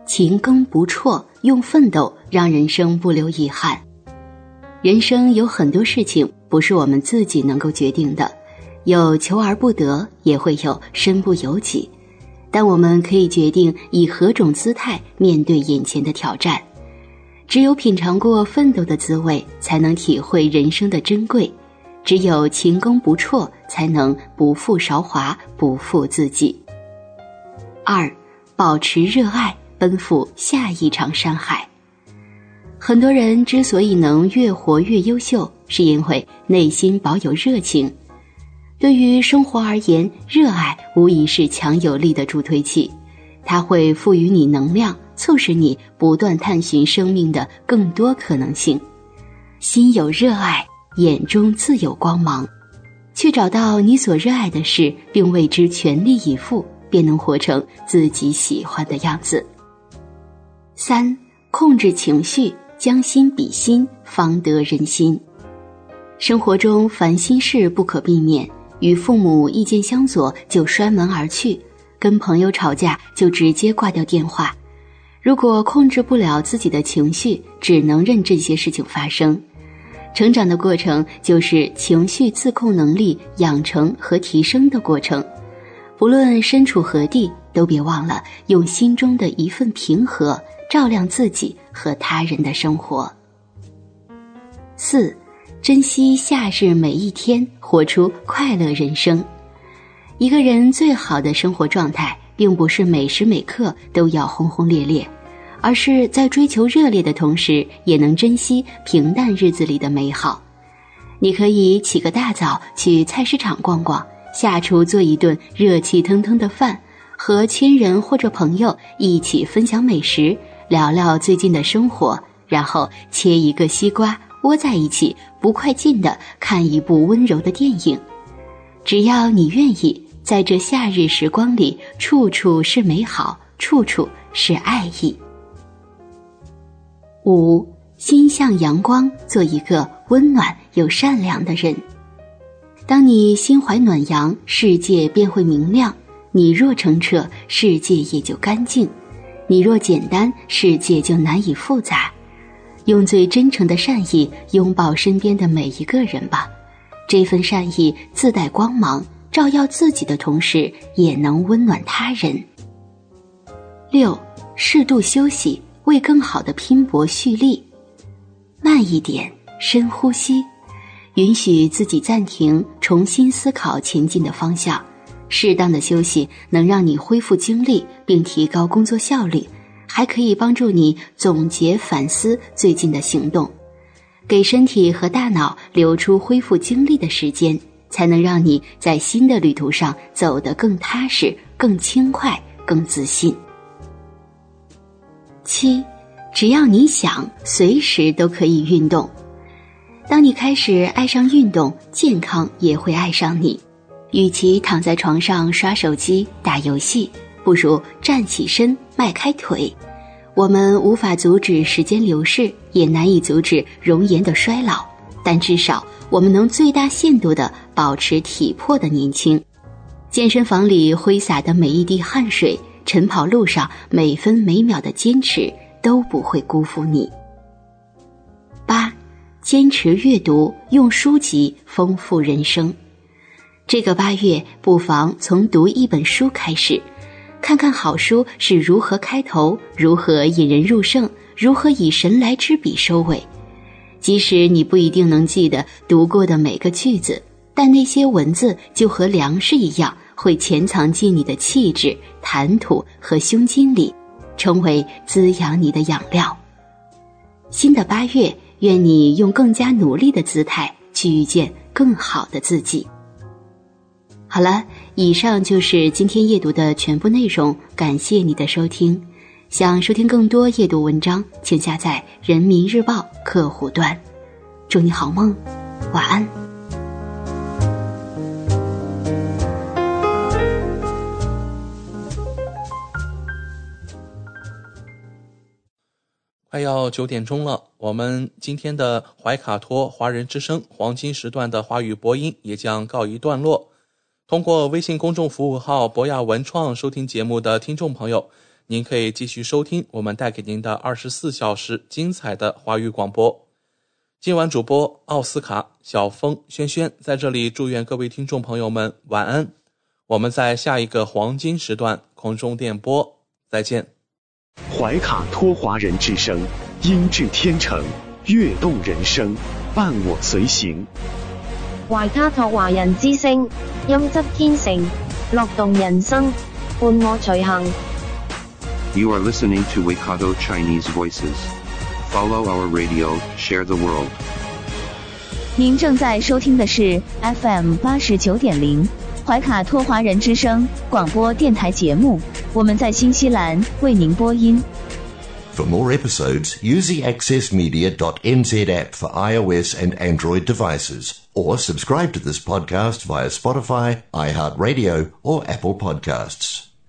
勤耕不辍，用奋斗让人生不留遗憾。人生有很多事情不是我们自己能够决定的，有求而不得，也会有身不由己，但我们可以决定以何种姿态面对眼前的挑战。只有品尝过奋斗的滋味，才能体会人生的珍贵；只有勤耕不辍，才能不负韶华，不负自己。2. 保持热爱，奔赴下一场山海。很多人之所以能越活越优秀，是因为内心保有热情。对于生活而言，热爱无疑是强有力的助推器，它会赋予你能量，促使你不断探寻生命的更多可能性。心有热爱，眼中自有光芒。去找到你所热爱的事，并为之全力以赴，便能活成自己喜欢的样子。3. 控制情绪，将心比心，方得人心。生活中烦心事不可避免，与父母意见相左就摔门而去，跟朋友吵架就直接挂掉电话。如果控制不了自己的情绪，只能任这些事情发生。成长的过程就是情绪自控能力养成和提升的过程。不论身处何地，都别忘了用心中的一份平和，照亮自己和他人的生活。4. 珍惜夏日每一天，活出快乐人生。一个人最好的生活状态，并不是每时每刻都要轰轰烈烈，而是在追求热烈的同时，也能珍惜平淡日子里的美好。你可以起个大早去菜市场逛逛，下厨做一顿热气腾腾的饭，和亲人或者朋友一起分享美食，聊聊最近的生活，然后切一个西瓜，窝在一起，不快进地看一部温柔的电影。只要你愿意，在这夏日时光里，处处是美好，处处是爱意。5. 心向阳光，做一个温暖又善良的人。当你心怀暖阳，世界便会明亮；你若澄澈，世界也就干净。你若简单，世界就难以复杂。用最真诚的善意拥抱身边的每一个人吧，这份善意自带光芒，照耀自己的同时，也能温暖他人。6. 适度休息，为更好的拼搏蓄力。慢一点，深呼吸，允许自己暂停，重新思考前进的方向。适当的休息能让你恢复精力并提高工作效率，还可以帮助你总结反思最近的行动，给身体和大脑留出恢复精力的时间，才能让你在新的旅途上走得更踏实、更轻快、更自信。7. 只要你想，随时都可以运动。当你开始爱上运动，健康也会爱上你。与其躺在床上刷手机打游戏，不如站起身迈开腿。我们无法阻止时间流逝，也难以阻止容颜的衰老，但至少我们能最大限度地保持体魄的年轻。健身房里挥洒的每一滴汗水，晨跑路上每分每秒的坚持，都不会辜负你。8. 坚持阅读，用书籍丰富人生。这个8月，不妨从读一本书开始，看看好书是如何开头，如何引人入胜，如何以神来之笔收尾。即使你不一定能记得读过的每个句子，但那些文字就和粮食一样，会潜藏进你的气质、谈吐和胸襟里，成为滋养你的养料。新的8月，愿你用更加努力的姿态去遇见更好的自己。好了，以上就是今天夜读的全部内容，感谢你的收听。想收听更多夜读文章，请下载人民日报客户端。祝你好梦，晚安。快要9点钟了，我们今天的怀卡托华人之声黄金时段的华语播音也将告一段落。通过微信公众服务号博雅文创收听节目的听众朋友，您可以继续收听我们带给您的24小时精彩的华语广播。今晚主播奥斯卡、小峰、轩轩在这里祝愿各位听众朋友们晚安。我们在下一个黄金时段空中电波再见。怀卡托华人之声，音质天成，悦动人生，伴我随行。懷卡托華人之聲，音質天成，樂動人生，伴我隨行。You are listening to Waikato Chinese Voices. Follow our radio, share the world. 您正在收听的是 FM89.0 懷卡托華人之聲廣播電台節目，我們在新西蘭為您播音。For more episodes, use the accessmedia.nz app for iOS and Android devices, or subscribe to this podcast via Spotify, iHeartRadio, or Apple Podcasts.